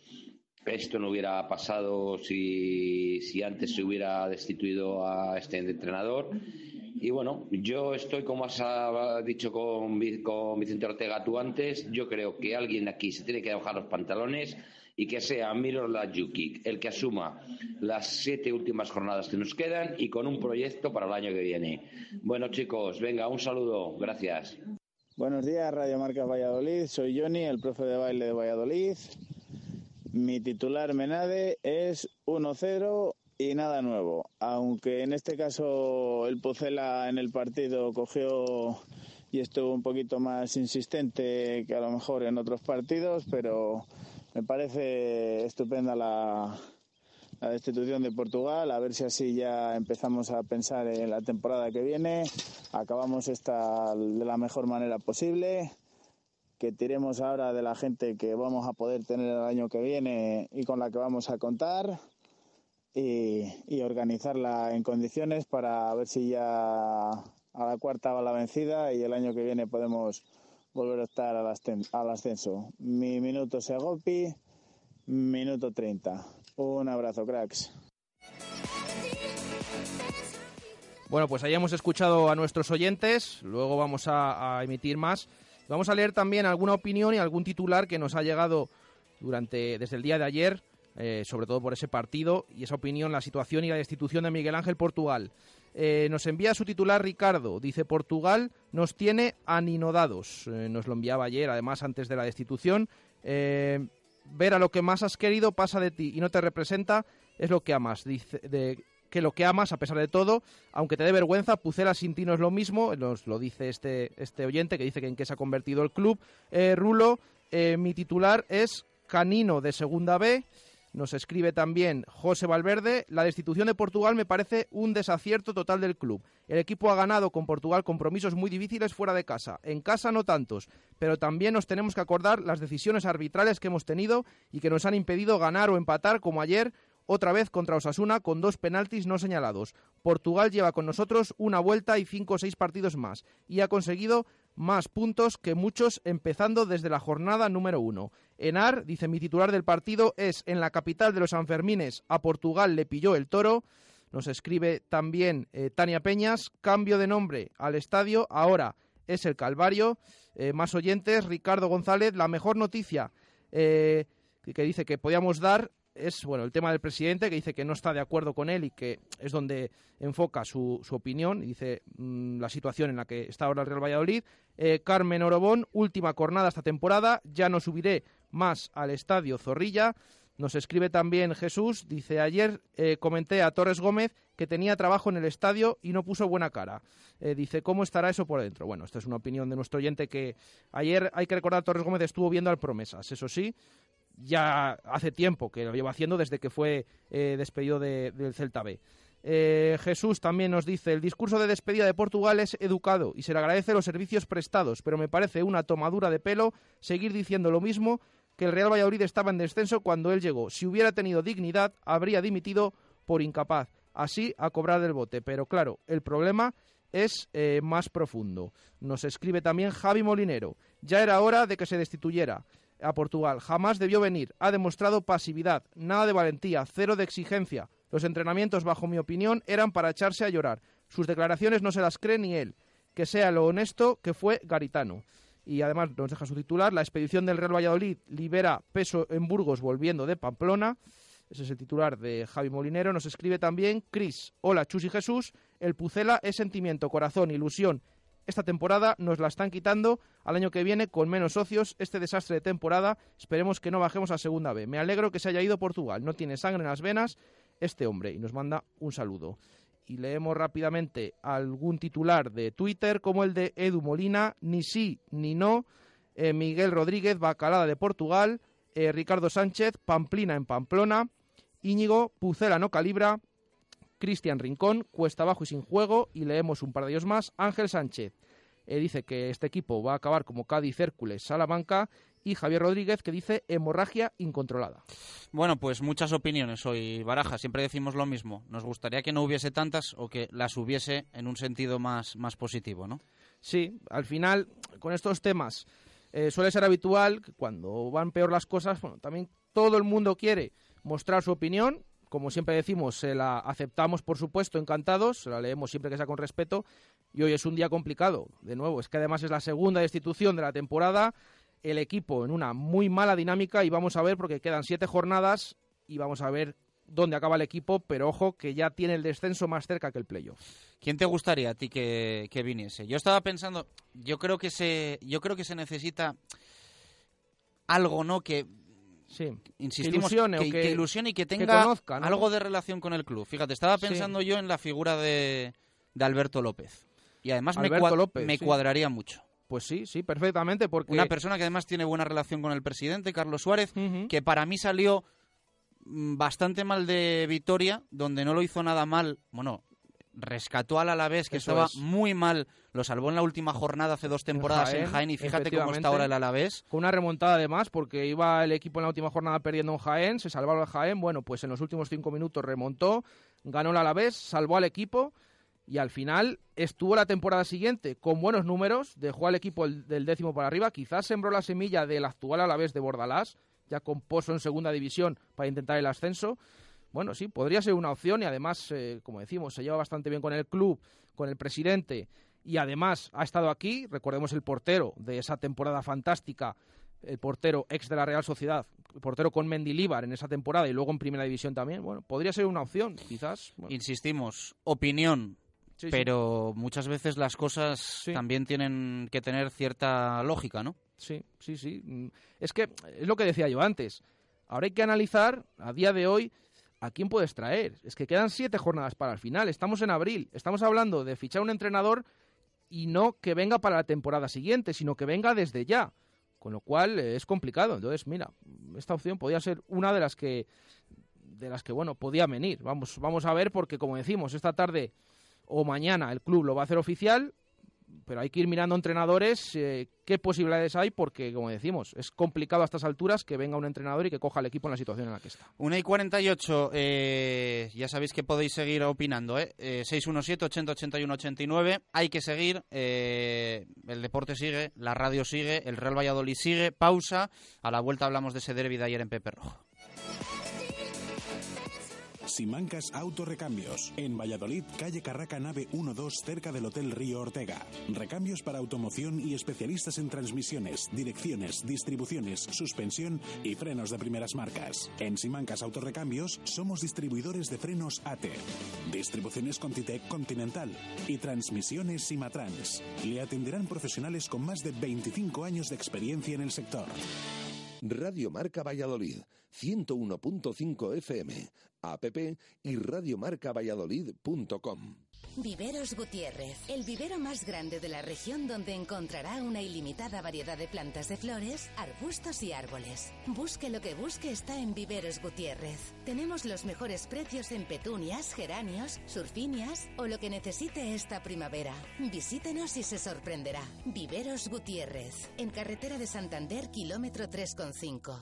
Esto no hubiera pasado si, si antes se hubiera destituido a este entrenador. Y bueno, yo estoy, como has dicho con, con Vicente Ortega tú antes, yo creo que alguien aquí se tiene que bajar los pantalones y que sea Miroslav Đukić el que asuma las siete últimas jornadas que nos quedan y con un proyecto para el año que viene. Bueno, chicos, venga, un saludo, gracias. Buenos días, Radio Marca Valladolid, soy Johnny, el profe de baile de Valladolid. Mi titular Menade es uno cero y nada nuevo, aunque en este caso el Pozuelo en el partido cogió y estuvo un poquito más insistente que a lo mejor en otros partidos, pero me parece estupenda la, la destitución de Portugal, a ver si así ya empezamos a pensar en la temporada que viene, acabamos esta de la mejor manera posible, que tiremos ahora de la gente que vamos a poder tener el año que viene y con la que vamos a contar. Y, y organizarla en condiciones para ver si ya a la cuarta va la vencida y el año que viene podemos volver a estar al, ascen- al ascenso. Mi minuto Segopi, minuto treinta. Un abrazo, cracks. Bueno, pues ahí hemos escuchado a nuestros oyentes, luego vamos a, a emitir más. Vamos a leer también alguna opinión y algún titular que nos ha llegado durante desde el día de ayer. Eh, sobre todo por ese partido y esa opinión, la situación y la destitución de Miguel Ángel Portugal. Eh, nos envía su titular Ricardo, dice: Portugal nos tiene aninodados. Eh, nos lo enviaba ayer, además, antes de la destitución. Eh, ver a lo que más has querido pasa de ti y no te representa es lo que amas. Dice de, que lo que amas, a pesar de todo, aunque te dé vergüenza, Pucela sin ti no es lo mismo. Nos lo dice este, este oyente que dice que en qué se ha convertido el club. Eh, Rulo, eh, mi titular es Canino de Segunda B. Nos escribe también José Valverde: la destitución de Portugal me parece un desacierto total del club. El equipo ha ganado con Portugal compromisos muy difíciles fuera de casa. En casa no tantos, pero también nos tenemos que acordar las decisiones arbitrales que hemos tenido y que nos han impedido ganar o empatar, como ayer, otra vez contra Osasuna, con dos penaltis no señalados. Portugal lleva con nosotros una vuelta y cinco o seis partidos más y ha conseguido más puntos que muchos, empezando desde la jornada número uno. Enar dice: mi titular del partido es en la capital de los Sanfermines, a Portugal le pilló el toro. Nos escribe también eh, Tania Peñas: cambio de nombre al estadio, ahora es el Calvario. Eh, más oyentes, Ricardo González: la mejor noticia eh, que dice que podíamos dar es, bueno, el tema del presidente, que dice que no está de acuerdo con él y que es donde enfoca su, su opinión. Dice mmm, la situación en la que está ahora el Real Valladolid. Eh, Carmen Orobón: última jornada esta temporada, ya no subiré más al estadio Zorrilla. Nos escribe también Jesús, dice: ayer eh, comenté a Torres Gómez que tenía trabajo en el estadio y no puso buena cara. Eh, dice, ¿cómo estará eso por dentro? Bueno, esta es una opinión de nuestro oyente que ayer, hay que recordar, Torres Gómez estuvo viendo al Promesas, eso sí. Ya hace tiempo que lo lleva haciendo, desde que fue eh, despedido de, del Celta B. Eh, Jesús también nos dice: el discurso de despedida de Portugal es educado y se le agradece los servicios prestados, pero me parece una tomadura de pelo seguir diciendo lo mismo, que el Real Valladolid estaba en descenso cuando él llegó. Si hubiera tenido dignidad, habría dimitido por incapaz. Así, a cobrar del bote. Pero claro, el problema es eh, más profundo. Nos escribe también Javi Molinero. Ya era hora de que se destituyera a Portugal. Jamás debió venir. Ha demostrado pasividad, nada de valentía, cero de exigencia. Los entrenamientos, bajo mi opinión, eran para echarse a llorar. Sus declaraciones no se las cree ni él. Que sea lo honesto que fue Garitano. Y además nos deja su titular. La expedición del Real Valladolid libera peso en Burgos volviendo de Pamplona. Ese es el titular de Javi Molinero. Nos escribe también Cris. Hola, Chus y Jesús. El Pucela es sentimiento, corazón, ilusión. Esta temporada nos la están quitando. Al año que viene, con menos socios, este desastre de temporada. Esperemos que no bajemos a segunda B. Me alegro que se haya ido a Portugal. No tiene sangre en las venas este hombre. Y nos manda un saludo. Y leemos rápidamente algún titular de Twitter, como el de Edu Molina. Ni sí, ni no. Eh, Miguel Rodríguez, Bacalada de Portugal. Eh, Ricardo Sánchez, Pamplina en Pamplona. Íñigo, Pucela no calibra. Cristian Rincón, cuesta abajo y sin juego. Y leemos un par de ellos más. Ángel Sánchez eh, dice que este equipo va a acabar como Cádiz, Hércules, Salamanca. Y Javier Rodríguez, que dice hemorragia incontrolada. Bueno, pues muchas opiniones hoy, Baraja. Siempre decimos lo mismo. Nos gustaría que no hubiese tantas o que las hubiese en un sentido más, más positivo, ¿no? Sí, al final, con estos temas, eh, suele ser habitual que cuando van peor las cosas, bueno, también todo el mundo quiere mostrar su opinión. Como siempre decimos, se la aceptamos, por supuesto, encantados, se la leemos siempre que sea con respeto, y hoy es un día complicado, de nuevo, es que además es la segunda destitución de la temporada, el equipo en una muy mala dinámica, y vamos a ver, porque quedan siete jornadas, y vamos a ver dónde acaba el equipo, pero ojo, que ya tiene el descenso más cerca que el playoff. ¿Quién te gustaría a ti que, que viniese? Yo estaba pensando, yo creo que se, yo creo que se necesita algo, ¿no?, que... Sí, insistimos, que ilusione, que, que, que ilusione y que tenga que conozca, ¿no?, algo de relación con el club. Fíjate, estaba pensando sí. yo en la figura de, de Alberto López. Y además Alberto me, cua- López, me sí. cuadraría mucho. Pues sí, sí, perfectamente. Porque... Una persona que además tiene buena relación con el presidente, Carlos Suárez, uh-huh. que para mí salió bastante mal de Vitoria, donde no lo hizo nada mal, bueno... Rescató al Alavés, que Eso estaba es. muy mal. Lo salvó en la última jornada hace dos temporadas en Jaén. En Jaén y fíjate cómo está ahora el Alavés. Con una remontada además, porque iba el equipo en la última jornada perdiendo en Jaén, se salvaron a Jaén. Bueno, pues en los últimos cinco minutos remontó, ganó el Alavés, salvó al equipo y al final estuvo la temporada siguiente con buenos números. Dejó al equipo el, del décimo para arriba. Quizás sembró la semilla del actual Alavés de Bordalás, ya con Pozo en segunda división para intentar el ascenso. Bueno, sí, podría ser una opción y además, eh, como decimos, se lleva bastante bien con el club, con el presidente y además ha estado aquí, recordemos el portero de esa temporada fantástica, el portero ex de la Real Sociedad, el portero con Mendilibar en esa temporada y luego en Primera División también. Bueno, podría ser una opción, quizás. Bueno. Insistimos, opinión, sí, pero sí. muchas veces las cosas sí. también tienen que tener cierta lógica, ¿no? Sí, sí, sí. Es que es lo que decía yo antes. Ahora hay que analizar, a día de hoy, ¿a quién puedes traer? Es que quedan siete jornadas para el final. Estamos en abril. Estamos hablando de fichar un entrenador y no que venga para la temporada siguiente, sino que venga desde ya. Con lo cual eh, es complicado. Entonces, mira, esta opción podía ser una de las que, de las que bueno, podía venir. Vamos, vamos a ver porque, como decimos, esta tarde o mañana el club lo va a hacer oficial, pero hay que ir mirando entrenadores, eh, qué posibilidades hay, porque, como decimos, es complicado a estas alturas que venga un entrenador y que coja al equipo en la situación en la que está. una y cuarenta y ocho, eh, ya sabéis que podéis seguir opinando, ¿eh? eh seis uno siete, ochenta, ochenta y uno, ochenta y nueve, hay que seguir, eh, el deporte sigue, la radio sigue, el Real Valladolid sigue, pausa, a la vuelta hablamos de ese derbi de ayer en Pepe Rojo. Simancas Autorecambios, en Valladolid, calle Carraca, nave uno dos, cerca del Hotel Río Ortega. Recambios para automoción y especialistas en transmisiones, direcciones, distribuciones, suspensión y frenos de primeras marcas. En Simancas Autorecambios somos distribuidores de frenos A T, distribuciones Contitec Continental y transmisiones Simatrans. Le atenderán profesionales con más de veinticinco años de experiencia en el sector. Radio Marca Valladolid, ciento uno punto cinco F M, app y radiomarcavalladolid punto com. Viveros Gutiérrez, el vivero más grande de la región donde encontrará una ilimitada variedad de plantas de flores, arbustos y árboles. Busque lo que busque está en Viveros Gutiérrez. Tenemos los mejores precios en petunias, geranios, surfinias o lo que necesite esta primavera. Visítenos y se sorprenderá. Viveros Gutiérrez, en carretera de Santander, kilómetro tres coma cinco.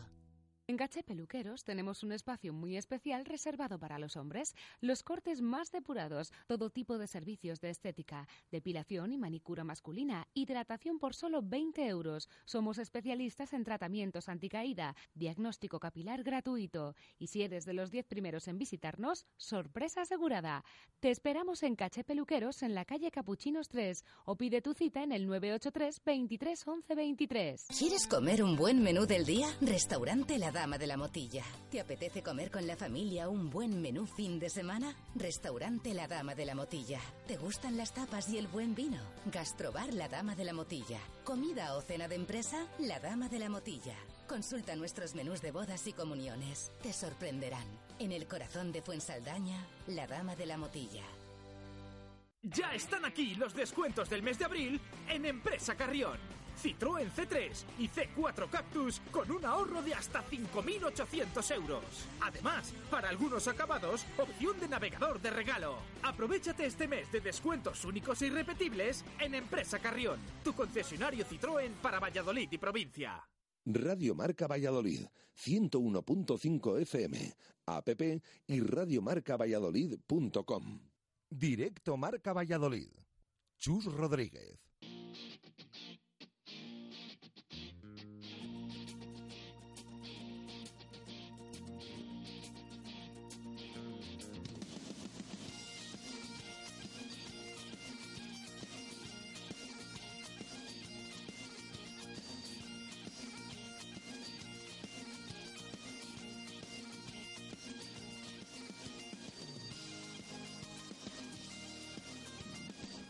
En Caché Peluqueros tenemos un espacio muy especial reservado para los hombres, los cortes más depurados, todo tipo de servicios de estética, depilación y manicura masculina, hidratación por solo veinte euros. Somos especialistas en tratamientos anticaída, diagnóstico capilar gratuito. Y si eres de los diez primeros en visitarnos, sorpresa asegurada. Te esperamos en Caché Peluqueros en la calle Capuchinos tres o pide tu cita en el nueve ocho tres, veintitrés, once, veintitrés. ¿Quieres comer un buen menú del día? Restaurante La Dama de la Motilla. ¿Te apetece comer con la familia un buen menú fin de semana? Restaurante La Dama de la Motilla. ¿Te gustan las tapas y el buen vino? Gastrobar La Dama de la Motilla. ¿Comida o cena de empresa? La Dama de la Motilla. Consulta nuestros menús de bodas y comuniones. Te sorprenderán. En el corazón de Fuensaldaña, La Dama de la Motilla. Ya están aquí los descuentos del mes de abril en Empresa Carrión. Citroën C tres y C cuatro Cactus con un ahorro de hasta cinco mil ochocientos euros. Además, para algunos acabados, opción de navegador de regalo. Aprovéchate este mes de descuentos únicos e irrepetibles en Empresa Carrión, tu concesionario Citroën para Valladolid y provincia. Radio Marca Valladolid, ciento uno punto cinco F M, app y radiomarcavalladolid punto com. Directo Marca Valladolid. Chus Rodríguez.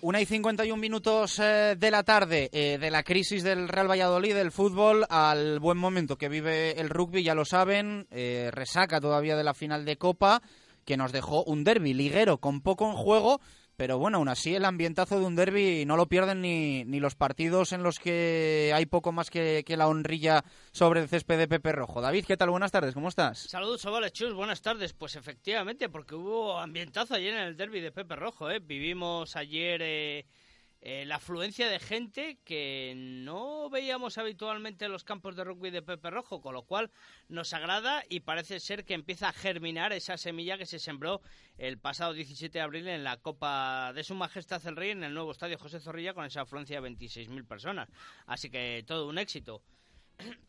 Una y cincuenta y un minutos eh, de la tarde, eh, de la crisis del Real Valladolid, del fútbol, al buen momento que vive el rugby, ya lo saben, eh, resaca todavía de la final de Copa, que nos dejó un derbi liguero con poco en juego, pero bueno, aún así el ambientazo de un derbi no lo pierden ni, ni los partidos en los que hay poco más que, que la honrilla sobre el césped de Pepe Rojo. David, ¿qué tal? Buenas tardes, ¿cómo estás? Saludos, chavales, Chus, buenas tardes. Pues efectivamente, porque hubo ambientazo ayer en el derbi de Pepe Rojo, ¿eh? Vivimos ayer eh, eh, la afluencia de gente que no veíamos habitualmente en los campos de rugby de Pepe Rojo, con lo cual nos agrada y parece ser que empieza a germinar esa semilla que se sembró el pasado diecisiete de abril en la Copa de Su Majestad el Rey en el nuevo estadio José Zorrilla con esa afluencia de veintiséis mil personas. Así que todo un éxito.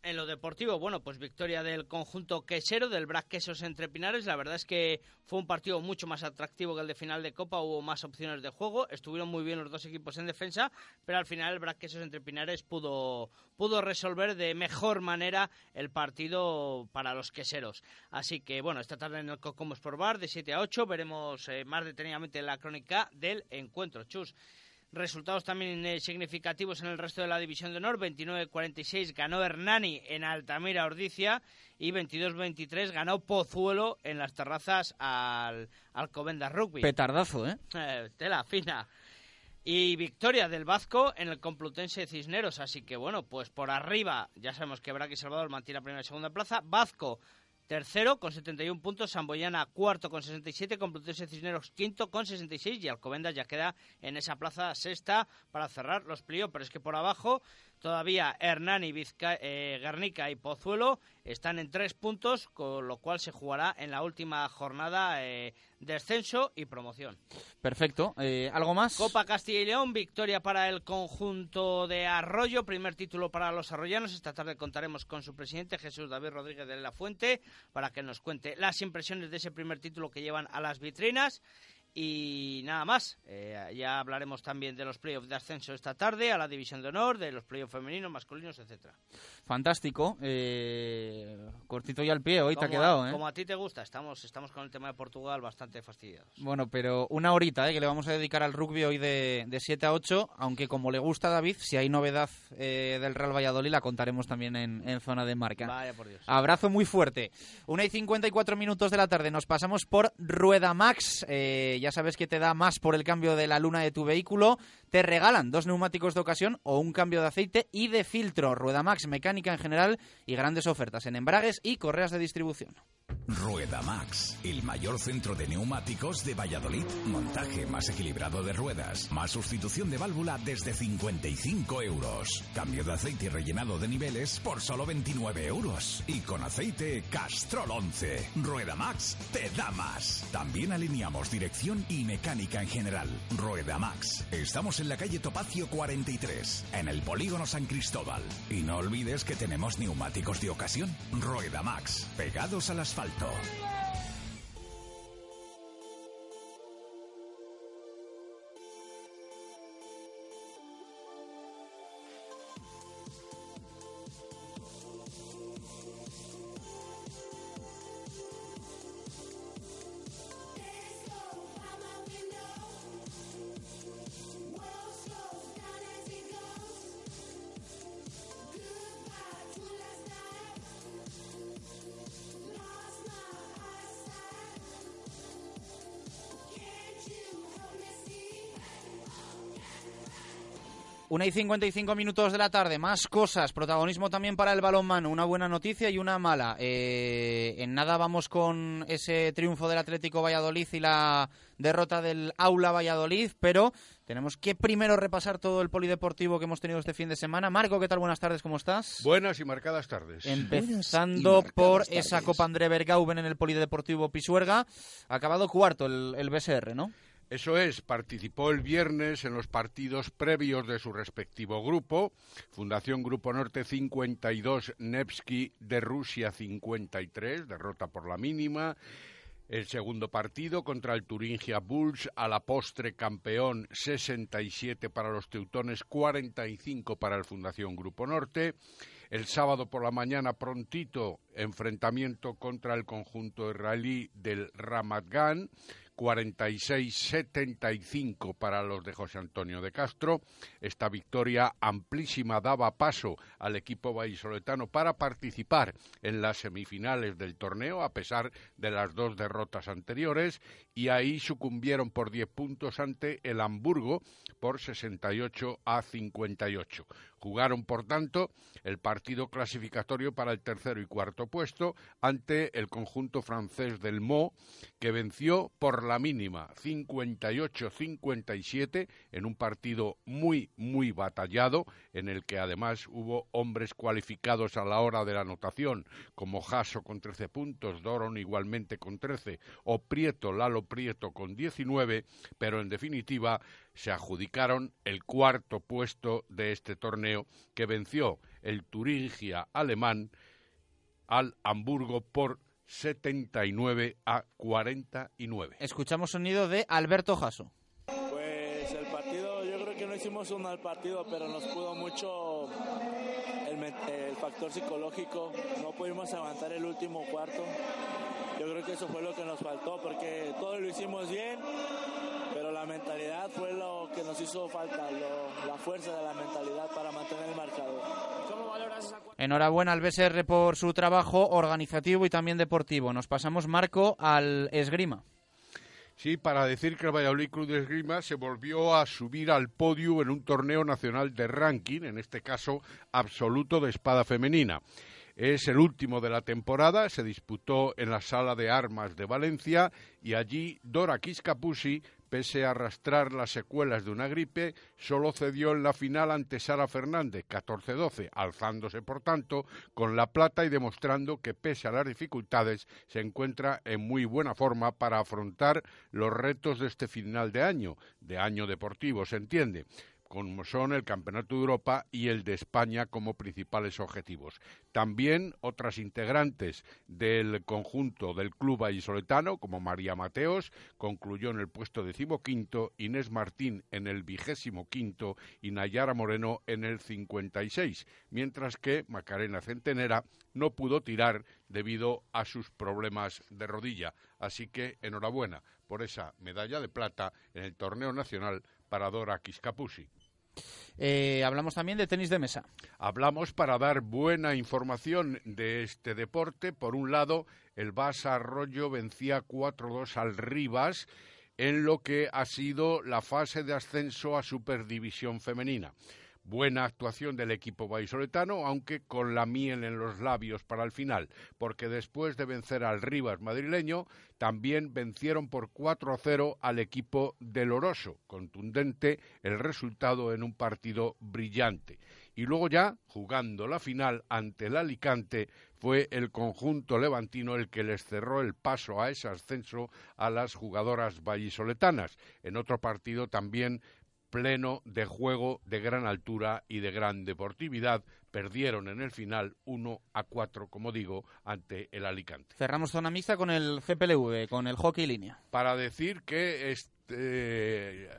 En lo deportivo, bueno, pues victoria del conjunto quesero, del Bracquesos entre Pinares. La verdad es que fue un partido mucho más atractivo que el de final de Copa, hubo más opciones de juego, estuvieron muy bien los dos equipos en defensa, pero al final el Bracquesos entre Pinares pudo, pudo resolver de mejor manera el partido para los queseros. Así que, bueno, esta tarde en el Cocomo Sport Bar de siete a ocho veremos eh, más detenidamente la crónica del encuentro. Chus. Resultados también eh, significativos en el resto de la división de honor. veintinueve cuarenta y seis ganó Hernani en Altamira Ordizia y veintidós veintitrés ganó Pozuelo en las terrazas al Alcobendas Rugby. Petardazo, ¿eh? eh tela fina. Y victoria del Vasco en el Complutense Cisneros. Así que bueno, pues por arriba ya sabemos que Braque y Salvador mantiene la primera y segunda plaza. Vasco tercero con setenta y un puntos, Samboyana cuarto con sesenta y siete, Complutense Cisneros quinto con sesenta y seis y Alcobendas ya queda en esa plaza sexta para cerrar los playoffs. Pero es que por abajo todavía Hernani, Vizca- eh, Guernica y Pozuelo están en tres puntos, con lo cual se jugará en la última jornada eh, descenso y promoción. Perfecto. Eh, ¿Algo más? Copa Castilla y León, victoria para el conjunto de Arroyo, primer título para los arroyanos. Esta tarde contaremos con su presidente, Jesús David Rodríguez de la Fuente, para que nos cuente las impresiones de ese primer título que llevan a las vitrinas. Y nada más, eh, ya hablaremos también de los playoffs de ascenso esta tarde, a la división de honor, de los playoffs femeninos, masculinos, etcétera. Fantástico, eh, cortito y al pie, hoy como, te ha quedado. ¿eh? Como a ti te gusta, estamos estamos con el tema de Portugal bastante fastidiados. Bueno, pero una horita eh, que le vamos a dedicar al rugby hoy de, de siete a ocho, aunque como le gusta a David, si hay novedad eh, del Real Valladolid la contaremos también en, en zona de marca. Vaya por Dios. Abrazo muy fuerte. una y cincuenta y cuatro minutos de la tarde, nos pasamos por Rueda Max, eh, ya Ya sabes que te da más por el cambio de la luna de tu vehículo. Te regalan dos neumáticos de ocasión o un cambio de aceite y de filtro. Rueda Max, mecánica en general y grandes ofertas en embragues y correas de distribución. Ruedamax, el mayor centro de neumáticos de Valladolid. Montaje más equilibrado de ruedas, más sustitución de válvula desde cincuenta y cinco euros. Cambio de aceite y rellenado de niveles por solo veintinueve euros. Y con aceite Castrol once. Ruedamax te da más. También alineamos dirección y mecánica en general. Ruedamax. Estamos en la calle Topacio cuarenta y tres, en el polígono San Cristóbal. Y no olvides que tenemos neumáticos de ocasión. Ruedamax, pegados al asfalto. una y cincuenta y cinco minutos de la tarde, más cosas, protagonismo también para el balonmano, una buena noticia y una mala. Eh, en nada vamos con ese triunfo del Atlético Valladolid y la derrota del Aula Valladolid, pero tenemos que primero repasar todo el polideportivo que hemos tenido este fin de semana. Marco, ¿qué tal? Buenas tardes, ¿cómo estás? Buenas y marcadas tardes. Empezando por tardes. Esa Copa André Bergauben en el polideportivo Pisuerga, acabado cuarto el, el B S R, ¿no? Eso es, participó el viernes en los partidos previos de su respectivo grupo. Fundación Grupo Norte cincuenta y dos, Nevski de Rusia cincuenta y tres, derrota por la mínima. El segundo partido contra el Turingia Bulls, a la postre campeón, sesenta y siete para los teutones, cuarenta y cinco para el Fundación Grupo Norte. El sábado por la mañana prontito, enfrentamiento contra el conjunto israelí del Ramat Gan, cuarenta y seis setenta y cinco para los de José Antonio de Castro. Esta victoria amplísima daba paso al equipo vallisoletano para participar en las semifinales del torneo, a pesar de las dos derrotas anteriores, y ahí sucumbieron por diez puntos ante el Hamburgo por sesenta y ocho a cincuenta y ocho. Jugaron, por tanto, el partido clasificatorio para el tercero y cuarto puesto ante el conjunto francés del Meaux, que venció por la mínima cincuenta y ocho cincuenta y siete en un partido muy, muy batallado, en el que además hubo hombres cualificados a la hora de la anotación, como Jasso con trece puntos, Doron igualmente con trece, o Prieto, Lalo Prieto con diecinueve, pero en definitiva se adjudicaron el cuarto puesto de este torneo, que venció el Turingia alemán al Hamburgo por setenta y nueve a cuarenta y nueve. Escuchamos sonido de Alberto Jasso. Pues el partido, yo creo que no hicimos un mal partido, pero nos pudo mucho el, el factor psicológico. No pudimos avanzar el último cuarto. Yo creo que eso fue lo que nos faltó, porque todo lo hicimos bien, pero la mentalidad fue lo que nos hizo falta, lo, la fuerza de la mentalidad para mantener el marcador. ¿Cómo valoras esa cuarta? Enhorabuena al B S R por su trabajo organizativo y también deportivo. Nos pasamos, Marco, al esgrima. Sí, para decir que el Valladolid Club de Esgrima se volvió a subir al podio en un torneo nacional de ranking, en este caso absoluto de espada femenina. Es el último de la temporada, se disputó en la Sala de Armas de Valencia y allí Dora Kiskapusi, pese a arrastrar las secuelas de una gripe, solo cedió en la final ante Sara Fernández, catorce doce, alzándose, por tanto, con la plata y demostrando que, pese a las dificultades, se encuentra en muy buena forma para afrontar los retos de este final de año, de año deportivo, se entiende, como son el Campeonato de Europa y el de España como principales objetivos. También otras integrantes del conjunto del club vallisoletano, como María Mateos, concluyó en el puesto decimoquinto, Inés Martín en el vigésimo quinto y Nayara Moreno en el cincuenta y seis, mientras que Macarena Centenera no pudo tirar debido a sus problemas de rodilla. Así que enhorabuena por esa medalla de plata en el torneo nacional para Dora Kiskapusi. Eh, hablamos también de tenis de mesa. Hablamos para dar buena información de este deporte. Por un lado, el Gerovida Arroyo vencía cuatro dos al Rivas en lo que ha sido la fase de ascenso a Superdivisión Femenina. Buena actuación del equipo vallisoletano, aunque con la miel en los labios para el final, porque después de vencer al Rivas madrileño, también vencieron por cuatro a cero al equipo del Oroso. Contundente el resultado en un partido brillante. Y luego ya, jugando la final ante el Alicante, fue el conjunto levantino el que les cerró el paso a ese ascenso a las jugadoras vallisoletanas. En otro partido también pleno de juego, de gran altura y de gran deportividad, perdieron en el final uno a cuatro, como digo, ante el Alicante. Cerramos zona mixta con el G P L V, con el hockey línea. Para decir que este,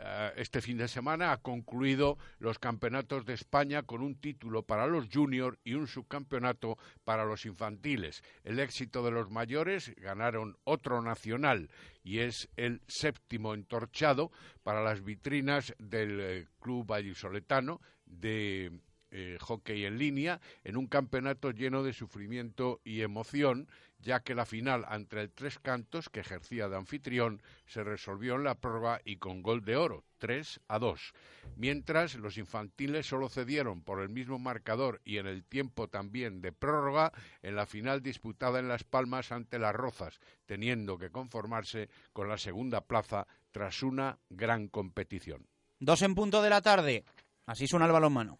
este fin de semana ha concluido los campeonatos de España con un título para los juniors y un subcampeonato para los infantiles. El éxito de los mayores, ganaron otro nacional, y es el séptimo entorchado para las vitrinas del club vallisoletano de Eh, hockey en línea, en un campeonato lleno de sufrimiento y emoción, ya que la final ante el Tres Cantos, que ejercía de anfitrión, se resolvió en la prórroga y con gol de oro, tres a dos. Mientras, los infantiles solo cedieron por el mismo marcador y en el tiempo también de prórroga en la final disputada en Las Palmas ante Las Rozas, teniendo que conformarse con la segunda plaza tras una gran competición. Dos en punto de la tarde. Así suena el balonmano.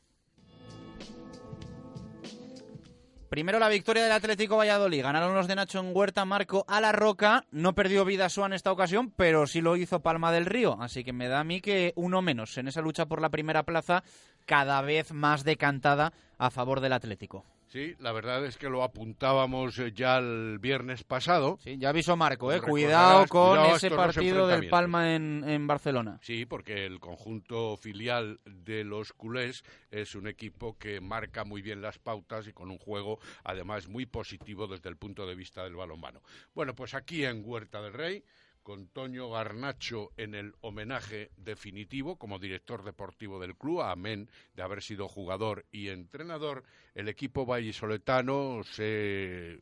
Primero la victoria del Atlético Valladolid. Ganaron los de Nacho en Huerta, Marco a La Roca. No perdió Vidasoa en esta ocasión, pero sí lo hizo Palma del Río. Así que me da a mí que uno menos en esa lucha por la primera plaza, cada vez más decantada a favor del Atlético. Sí, la verdad es que lo apuntábamos ya el viernes pasado. Sí, ya avisó Marco, ¿eh? Cuidado con cuidado ese partido del Palma en, en Barcelona. Sí, porque el conjunto filial de los culés es un equipo que marca muy bien las pautas y con un juego, además, muy positivo desde el punto de vista del balonmano. Bueno, pues aquí en Huerta del Rey, con Toño Garnacho en el homenaje definitivo como director deportivo del club, amén de haber sido jugador y entrenador, el equipo vallisoletano se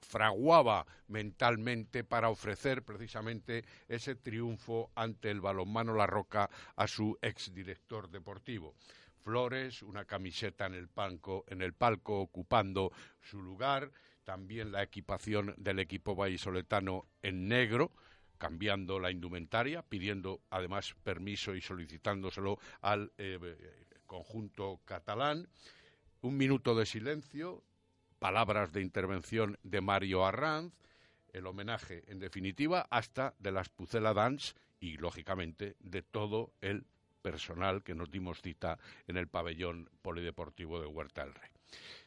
fraguaba mentalmente para ofrecer precisamente ese triunfo ante el balonmano La Roca a su exdirector deportivo. Flores, una camiseta en el palco, en el palco ocupando su lugar, también la equipación del equipo vallisoletano en negro, cambiando la indumentaria, pidiendo además permiso y solicitándoselo al eh, conjunto catalán. Un minuto de silencio, palabras de intervención de Mario Arranz, el homenaje en definitiva hasta de las Pucela Dance y lógicamente de todo el personal que nos dimos cita en el pabellón polideportivo de Huerta del Rey.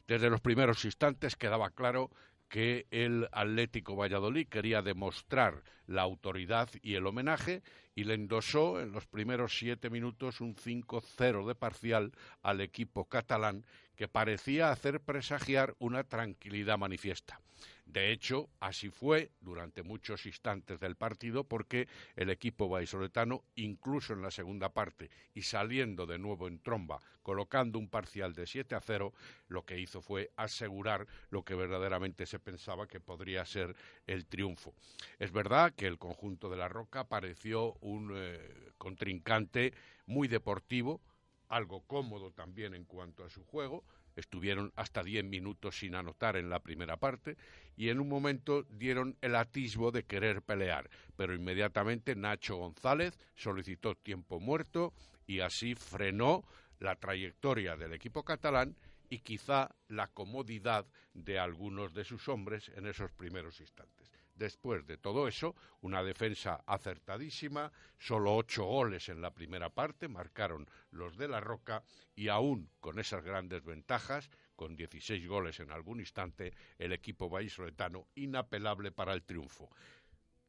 Desde los primeros instantes quedaba claro que el Atlético Valladolid quería demostrar la autoridad y el homenaje y le endosó en los primeros siete minutos un cinco cero de parcial al equipo catalán que parecía hacer presagiar una tranquilidad manifiesta. De hecho, así fue durante muchos instantes del partido porque el equipo vallisoletano, incluso en la segunda parte y saliendo de nuevo en tromba, colocando un parcial de siete a cero, lo que hizo fue asegurar lo que verdaderamente se pensaba que podría ser el triunfo. Es verdad que el conjunto de La Roca pareció un eh, contrincante muy deportivo, algo cómodo también en cuanto a su juego. Estuvieron hasta diez minutos sin anotar en la primera parte y en un momento dieron el atisbo de querer pelear, pero inmediatamente Nacho González solicitó tiempo muerto y así frenó la trayectoria del equipo catalán y quizá la comodidad de algunos de sus hombres en esos primeros instantes. Después de todo eso, una defensa acertadísima, solo ocho goles en la primera parte, marcaron los de La Roca y aún con esas grandes ventajas, con dieciséis goles en algún instante, el equipo vallisoletano inapelable para el triunfo.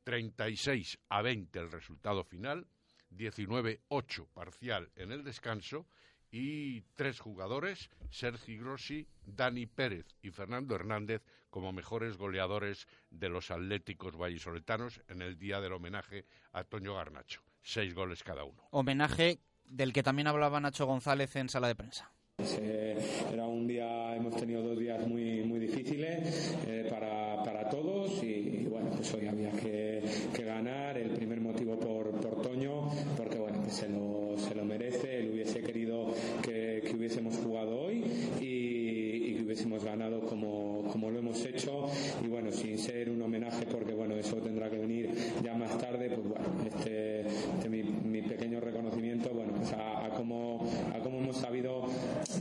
treinta y seis a veinte el resultado final, diecinueve ocho parcial en el descanso y tres jugadores, Sergi Grossi, Dani Pérez y Fernando Hernández, como mejores goleadores de los atléticos vallisoletanos en el día del homenaje a Toño Garnacho. Seis goles cada uno. Homenaje del que también hablaba Nacho González en sala de prensa. Era un día, hemos tenido dos días muy, muy difíciles eh, para, para todos y, y bueno, pues hoy había que, que ganar. El primer motivo por, por Toño, porque bueno, que se lo, se lo merece, él hubiese querido que, que hubiese un homenaje, porque bueno, eso tendrá que venir ya más tarde. Pues bueno, este, este mi, mi pequeño reconocimiento, bueno, pues a, a cómo a cómo hemos sabido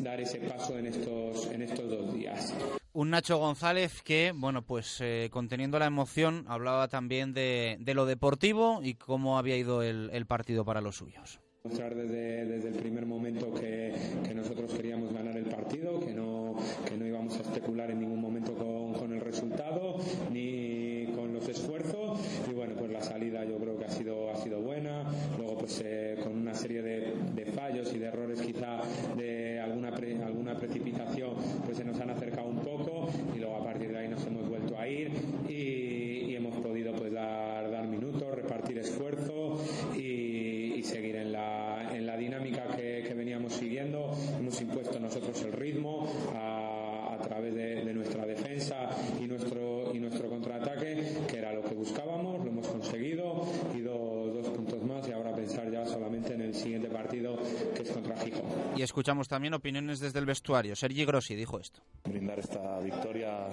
dar ese paso en estos en estos dos días. Un Nacho González que, bueno, pues eh, conteniendo la emoción, hablaba también de, de lo deportivo y cómo había ido el, el partido para los suyos. Mostrar desde, desde el primer momento que, que nosotros queríamos ganar el partido, que no, que no íbamos a especular en ningún momento con, con el resultado ni con los esfuerzos. Y bueno, pues la salida yo creo que ha sido, ha sido buena. Luego pues eh, con una serie de, de fallos y de errores, quizá de alguna, pre, alguna precipitación, pues se nos han acercado un poco, y luego a partir de ahí nos hemos vuelto a ir y, y hemos podido pues dar, dar minutos, repartir esfuerzo y y seguir en la, en la dinámica que, que veníamos siguiendo. Hemos impuesto nosotros el ritmo a, a través de, de nuestra defensa y nuestro, y nuestro contraataque, que era lo que buscábamos, lo hemos conseguido, y dos, dos puntos más, y ahora pensar ya solamente en el siguiente partido, que es contra Gijón. Y escuchamos también opiniones desde el vestuario. Sergi Grossi dijo esto. Brindar esta victoria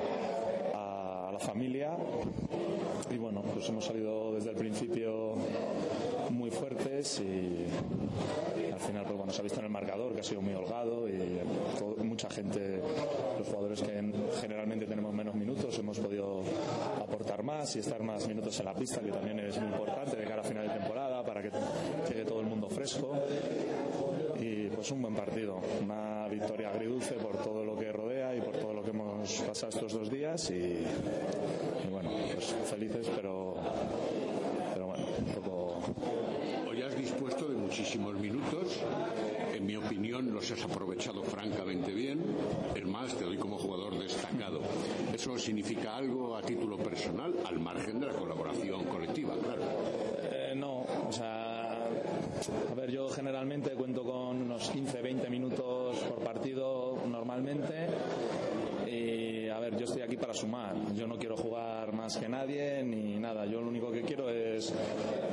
a la familia, y bueno, pues hemos salido desde el principio muy fuertes, y al final pues bueno, se ha visto en el marcador que ha sido muy holgado, y todo, mucha gente, los jugadores que generalmente tenemos menos minutos, hemos podido aportar más y estar más minutos en la pista, que también es muy importante de cara a final de temporada, para que llegue todo el mundo fresco. Y pues un buen partido, una victoria agridulce por todo lo que rodea y por todo lo que hemos pasado estos dos días, y, y bueno, pues felices, pero pero bueno, un poco. Hoy has dispuesto de muchísimos minutos, en mi opinión los has aprovechado francamente bien, es más, te doy como jugador destacado. ¿Eso significa algo a título personal, al margen de la colaboración colectiva, claro? Eh, no, o sea, a ver, yo generalmente cuento con unos quince a veinte minutos por partido normalmente. Y a ver, yo estoy aquí para sumar, yo no quiero jugar más que nadie ni nada, yo lo único que quiero es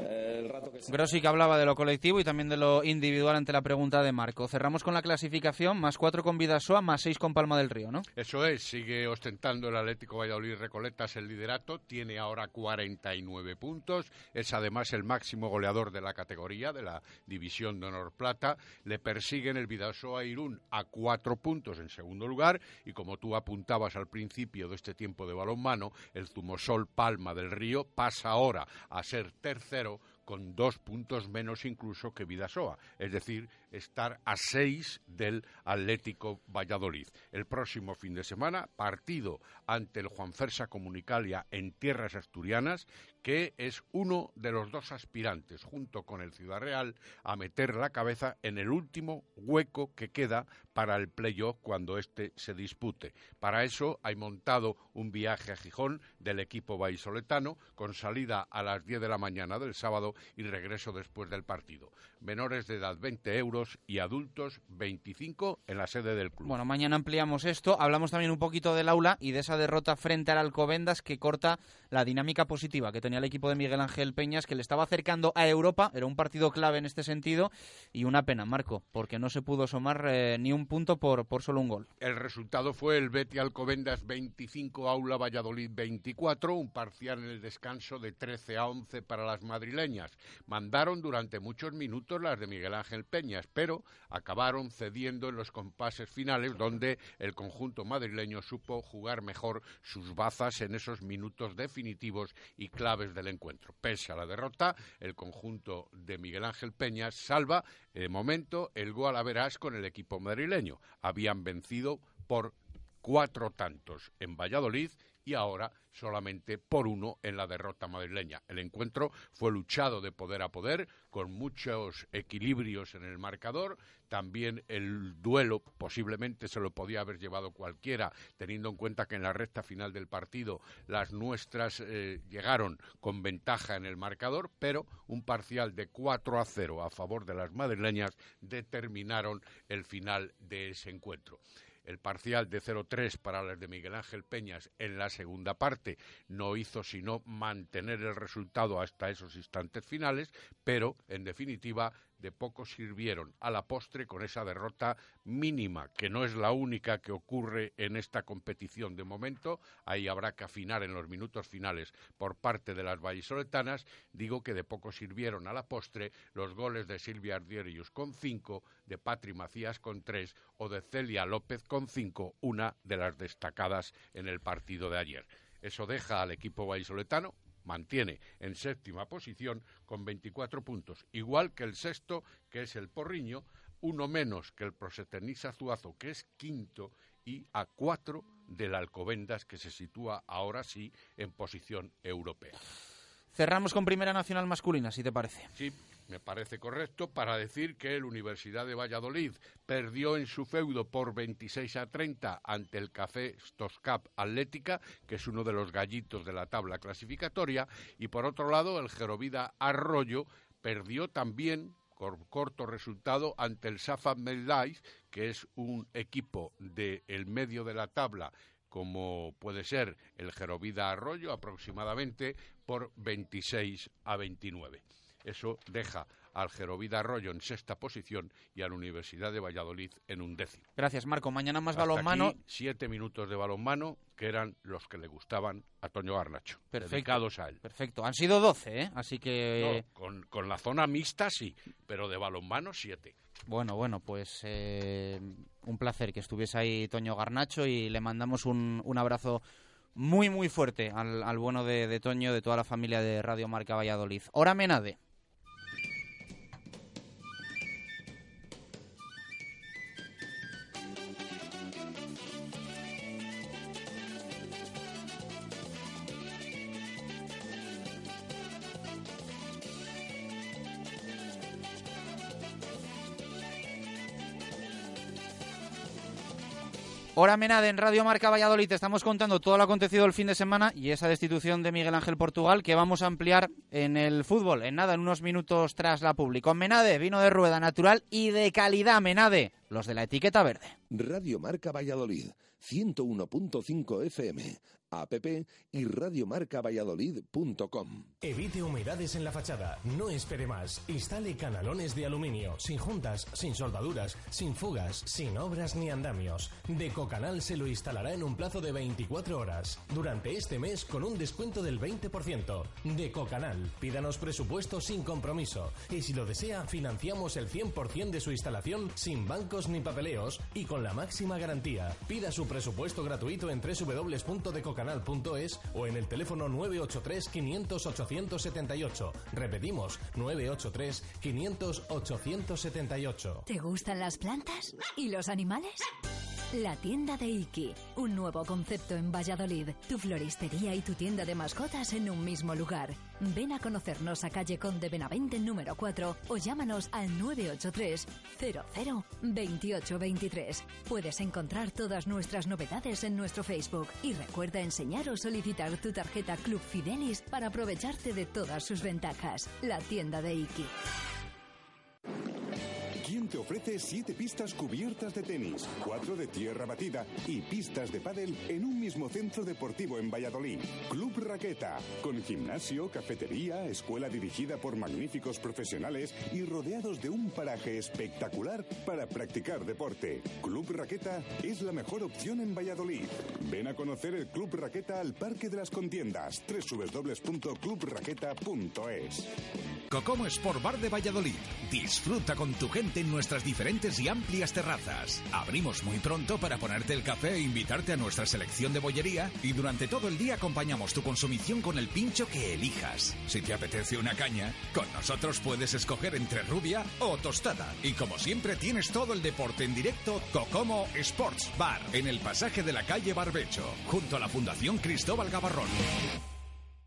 el rato que... Grossi, que hablaba de lo colectivo y también de lo individual ante la pregunta de Marco. Cerramos con la clasificación, más cuatro con Vidasoa, más seis con Palma del Río, ¿no? Eso es, sigue ostentando el Atlético Valladolid Recoletas el liderato, tiene ahora cuarenta y nueve puntos, es además el máximo goleador de la categoría, de la División de Honor Plata. Le persiguen el Vidasoa Irún a cuatro puntos en segundo lugar, y como tú apuntabas al principio de este tiempo de balonmano, el Zumosol Palma del Río pasa ahora a ser tercero con dos puntos menos incluso que Vidasoa, es decir, estar a seis del Atlético Valladolid. El próximo fin de semana, partido ante el Juanfersa Comunicalia en tierras asturianas, que es uno de los dos aspirantes, junto con el Ciudad Real, a meter la cabeza en el último hueco que queda para el playoff cuando este se dispute. Para eso hay montado un viaje a Gijón del equipo vallisoletano, con salida a las diez de la mañana del sábado y regreso después del partido. Menores de edad veinte euros y adultos veinticinco en la sede del club. Bueno, mañana ampliamos esto, hablamos también un poquito del Aula y de esa derrota frente al Alcobendas que corta la dinámica positiva que tenemos al equipo de Miguel Ángel Peñas, que le estaba acercando a Europa, era un partido clave en este sentido, y una pena, Marco, porque no se pudo sumar eh, ni un punto por, por solo un gol. El resultado fue el Betis Alcobendas veinticinco, Aula Valladolid veinticuatro, un parcial en el descanso de trece a once para las madrileñas. Mandaron durante muchos minutos las de Miguel Ángel Peñas, pero acabaron cediendo en los compases finales, donde el conjunto madrileño supo jugar mejor sus bazas en esos minutos definitivos y claves del encuentro. Pese a la derrota, el conjunto de Miguel Ángel Peñas salva de momento el gol a verás con el equipo madrileño. Habían vencido por cuatro tantos en Valladolid y ahora solamente por uno en la derrota madrileña. El encuentro fue luchado de poder a poder, con muchos equilibrios en el marcador. También el duelo posiblemente se lo podía haber llevado cualquiera, teniendo en cuenta que en la recta final del partido las nuestras eh, llegaron con ventaja en el marcador, pero un parcial de cuatro a cero a favor de las madrileñas determinaron el final de ese encuentro. El parcial de cero tres para las de Miguel Ángel Peñas en la segunda parte no hizo sino mantener el resultado hasta esos instantes finales, pero en definitiva de poco sirvieron a la postre con esa derrota mínima, que no es la única que ocurre en esta competición de momento. Ahí habrá que afinar en los minutos finales por parte de las vallisoletanas. Digo que de poco sirvieron a la postre los goles de Silvia Ardierius con cinco, de Patri Macías con tres o de Celia López con cinco, una de las destacadas en el partido de ayer. Eso deja al equipo vallisoletano, mantiene en séptima posición con veinticuatro puntos, igual que el sexto, que es el Porriño, uno menos que el Proseteniz Zuazo, que es quinto, y a cuatro del Alcobendas, que se sitúa ahora sí en posición europea. Cerramos con Primera Nacional masculina, si te parece. Sí, me parece correcto, para decir que el Universidad de Valladolid perdió en su feudo por veintiséis a treinta ante el Café Stoscap Atlética, que es uno de los gallitos de la tabla clasificatoria, y por otro lado el Gerovida Arroyo perdió también por corto resultado ante el Safa Meldaif, que es un equipo del medio de la tabla, como puede ser el Gerovida Arroyo, aproximadamente por veintiséis a veintinueve. Eso deja al Gerovida Arroyo en sexta posición y a la Universidad de Valladolid en undécimo. Gracias, Marco. Mañana más hasta balonmano. Aquí, siete minutos de balonmano, que eran los que le gustaban a Toño Garnacho. Perfecto. Dedicados a él. Perfecto. Han sido doce, ¿eh? Así que... No, con, con la zona mixta sí, pero de balonmano siete. Bueno, bueno, pues eh, un placer que estuviese ahí Toño Garnacho, y le mandamos un, un abrazo muy, muy fuerte al, al bueno de, de Toño, de toda la familia de Radio Marca Valladolid. Hora Menade. Hora Menade en Radio Marca Valladolid. Te estamos contando todo lo acontecido el fin de semana y esa destitución de Miguel Ángel Portugal, que vamos a ampliar en el fútbol. En nada, en unos minutos tras la publi. Con Menade, vino de rueda natural y de calidad. Menade, los de la etiqueta verde. Radio Marca Valladolid, ciento uno punto cinco F M, app y radiomarcavalladolid punto com. Evite humedades en la fachada, no espere más. Instale canalones de aluminio, sin juntas, sin soldaduras, sin fugas, sin obras ni andamios. Decocanal se lo instalará en un plazo de veinticuatro horas, durante este mes con un descuento del veinte por ciento. Decocanal, pídanos presupuesto sin compromiso, y si lo desea, financiamos el cien por ciento de su instalación sin bancos ni papeleos y con la máxima garantía. Pida su presupuesto gratuito en doble u doble u doble u punto decocanal punto es o en el teléfono nueve ocho tres, quinientos, ochocientos setenta y ocho. Repetimos, nueve ocho tres, quinientos, ochocientos setenta y ocho. ¿Te gustan las plantas y los animales? La tienda de Iki, un nuevo concepto en Valladolid. Tu floristería y tu tienda de mascotas en un mismo lugar. Ven a conocernos a calle Conde Benavente número cuatro o llámanos al nueve ocho tres, cero cero, veintiocho veintitrés. Puedes encontrar todas nuestras novedades en nuestro Facebook y recuerda enseñar o solicitar tu tarjeta Club Fidelis para aprovecharte de todas sus ventajas. La tienda de Iki. ¿Quién te ofrece siete pistas cubiertas de tenis, cuatro de tierra batida y pistas de pádel en un mismo centro deportivo en Valladolid? Club Raqueta, con gimnasio, cafetería, escuela dirigida por magníficos profesionales y rodeados de un paraje espectacular para practicar deporte. Club Raqueta es la mejor opción en Valladolid. Ven a conocer el Club Raqueta al Parque de las Contiendas, doble u doble u doble u punto club raqueta punto es. Cocomo Sport Bar de Valladolid. Disfruta con tu gente en nuestras diferentes y amplias terrazas. Abrimos muy pronto para ponerte el café e invitarte a nuestra selección de bollería, y durante todo el día acompañamos tu consumición con el pincho que elijas. Si te apetece una caña, con nosotros puedes escoger entre rubia o tostada. Y como siempre tienes todo el deporte en directo. Cocomo Sports Bar, en el pasaje de la calle Barbecho, junto a la Fundación Cristóbal Gavarrón.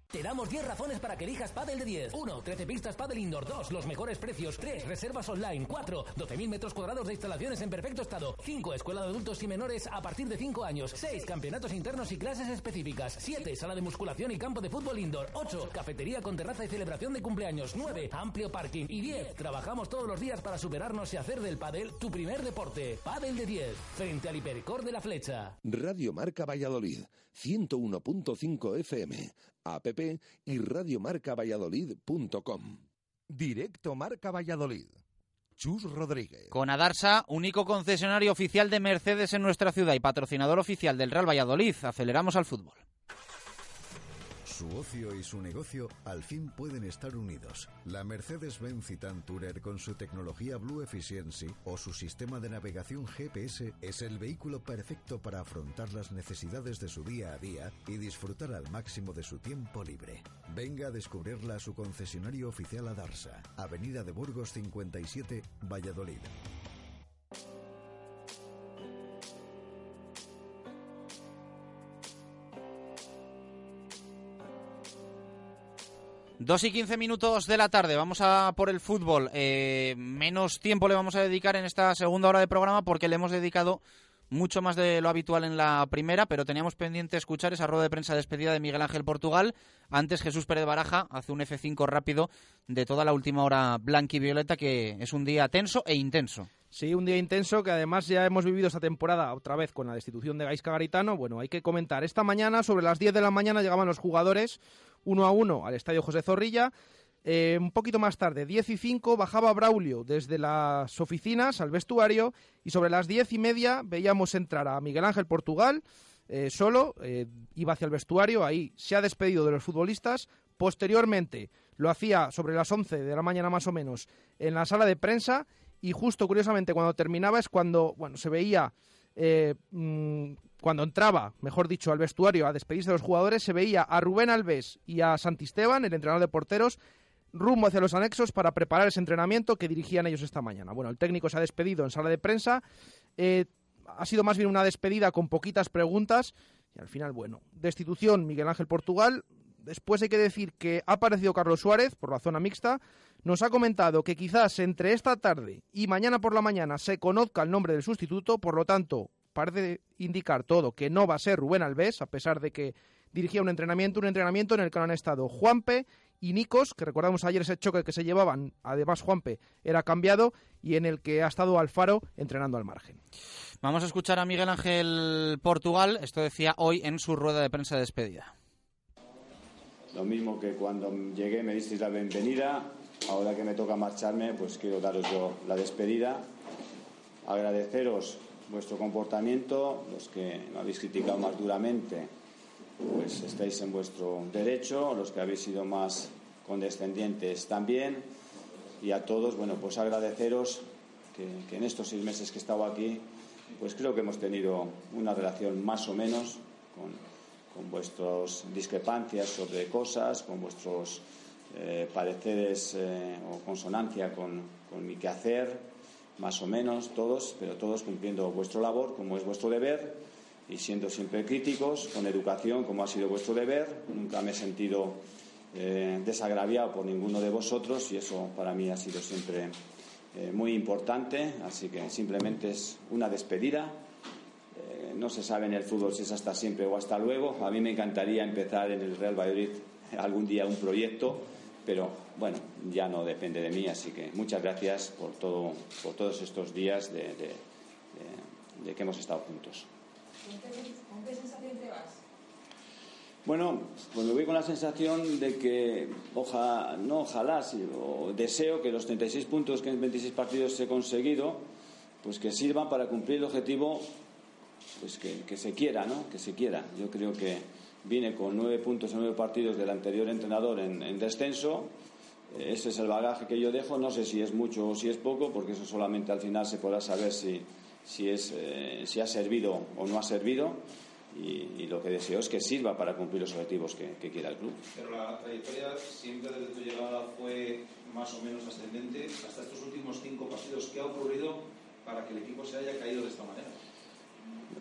Te damos diez razones para que elijas Padel de diez. uno. trece pistas Padel Indoor. dos. Los mejores precios. tres. Reservas online. cuatro. doce mil metros cuadrados de instalaciones en perfecto estado. cinco. Escuela de adultos y menores a partir de cinco años. seis. Campeonatos internos y clases específicas. siete. Sala de musculación y campo de fútbol indoor. ocho. Cafetería con terraza y celebración de cumpleaños. nueve. Amplio parking. Y diez. Trabajamos todos los días para superarnos y hacer del Padel tu primer deporte. Padel de diez. Frente al Hipercor de la Flecha. Radio Marca Valladolid. ciento uno punto cinco F M. App y radiomarcavalladolid punto com. Directo Marca Valladolid. Chus Rodríguez. Con Adarsa, único concesionario oficial de Mercedes en nuestra ciudad y patrocinador oficial del Real Valladolid, aceleramos al fútbol. Su ocio y su negocio al fin pueden estar unidos. La Mercedes-Benz Citan Tourer con su tecnología Blue Efficiency o su sistema de navegación G P S es el vehículo perfecto para afrontar las necesidades de su día a día y disfrutar al máximo de su tiempo libre. Venga a descubrirla a su concesionario oficial Adarsa, Avenida de Burgos cincuenta y siete, Valladolid. dos y quince minutos de la tarde, vamos a por el fútbol. Eh, menos tiempo le vamos a dedicar en esta segunda hora de programa porque le hemos dedicado mucho más de lo habitual en la primera, pero teníamos pendiente escuchar esa rueda de prensa despedida de Miguel Ángel Portugal. Antes Jesús Pérez Baraja hace un efe cinco rápido de toda la última hora blanquivioleta, que es un día tenso e intenso. Sí, un día intenso que además ya hemos vivido esta temporada otra vez con la destitución de Gaizka Garitano. Bueno, hay que comentar. Esta mañana, sobre las diez de la mañana, llegaban los jugadores uno a uno al Estadio José Zorrilla. Eh, un poquito más tarde, diez y cinco, bajaba Braulio desde las oficinas al vestuario y sobre las diez y media veíamos entrar a Miguel Ángel Portugal eh, solo, eh, iba hacia el vestuario, ahí se ha despedido de los futbolistas. Posteriormente lo hacía sobre las once de la mañana más o menos en la sala de prensa y justo curiosamente cuando terminaba es cuando bueno se veía... Eh, mmm, Cuando entraba, mejor dicho, al vestuario a despedirse de los jugadores, se veía a Rubén Alves y a Santisteban, el entrenador de porteros, rumbo hacia los anexos para preparar ese entrenamiento que dirigían ellos esta mañana. Bueno, el técnico se ha despedido en sala de prensa. Eh, ha sido más bien una despedida con poquitas preguntas. Y al final, bueno, destitución Miguel Ángel Portugal. Después hay que decir que ha aparecido Carlos Suárez por la zona mixta. Nos ha comentado que quizás entre esta tarde y mañana por la mañana se conozca el nombre del sustituto, por lo tanto... Parece indicar todo que no va a ser Rubén Alves, a pesar de que dirigía un entrenamiento, un entrenamiento en el que han estado Juanpe y Nikos, que recordamos ayer ese choque que se llevaban, además Juanpe era cambiado, y en el que ha estado Alfaro entrenando al margen. Vamos a escuchar a Miguel Ángel Portugal, esto decía hoy en su rueda de prensa de despedida. Lo mismo que cuando llegué me disteis la bienvenida, ahora que me toca marcharme, pues quiero daros yo la despedida, agradeceros vuestro comportamiento, los que me habéis criticado más duramente, pues estáis en vuestro derecho, los que habéis sido más condescendientes también, y a todos, bueno, pues agradeceros que, que en estos seis meses que he estado aquí, pues creo que hemos tenido una relación más o menos con, con vuestras discrepancias sobre cosas, con vuestros eh, pareceres eh, o consonancia con, con mi quehacer, más o menos todos, pero todos cumpliendo vuestra labor, como es vuestro deber, y siendo siempre críticos, con educación, como ha sido vuestro deber. Nunca me he sentido eh, desagraviado por ninguno de vosotros y eso para mí ha sido siempre eh, muy importante, así que simplemente es una despedida. Eh, no se sabe en el fútbol si es hasta siempre o hasta luego. A mí me encantaría empezar en el Real Valladolid algún día un proyecto, pero bueno, ya no depende de mí, así que muchas gracias por todo, por todos estos días de, de, de, de que hemos estado juntos. ¿Con qué sensación te vas? Bueno, pues me voy con la sensación de que oja, no ojalá, sino deseo que los treinta y seis puntos que en veintiséis partidos he conseguido, pues que sirvan para cumplir el objetivo, pues que, que se quiera, ¿no? Que se quiera. Yo creo que vine con nueve puntos en nueve partidos del anterior entrenador en, en descenso. Ese es el bagaje que yo dejo. No sé si es mucho o si es poco, porque eso solamente al final se podrá saber si, si, es, eh, si ha servido o no ha servido. Y, y lo que deseo es que sirva para cumplir los objetivos que, que quiera el club. Pero la trayectoria siempre desde tu llegada fue más o menos ascendente. Hasta estos últimos cinco partidos, ¿qué ha ocurrido para que el equipo se haya caído de esta manera?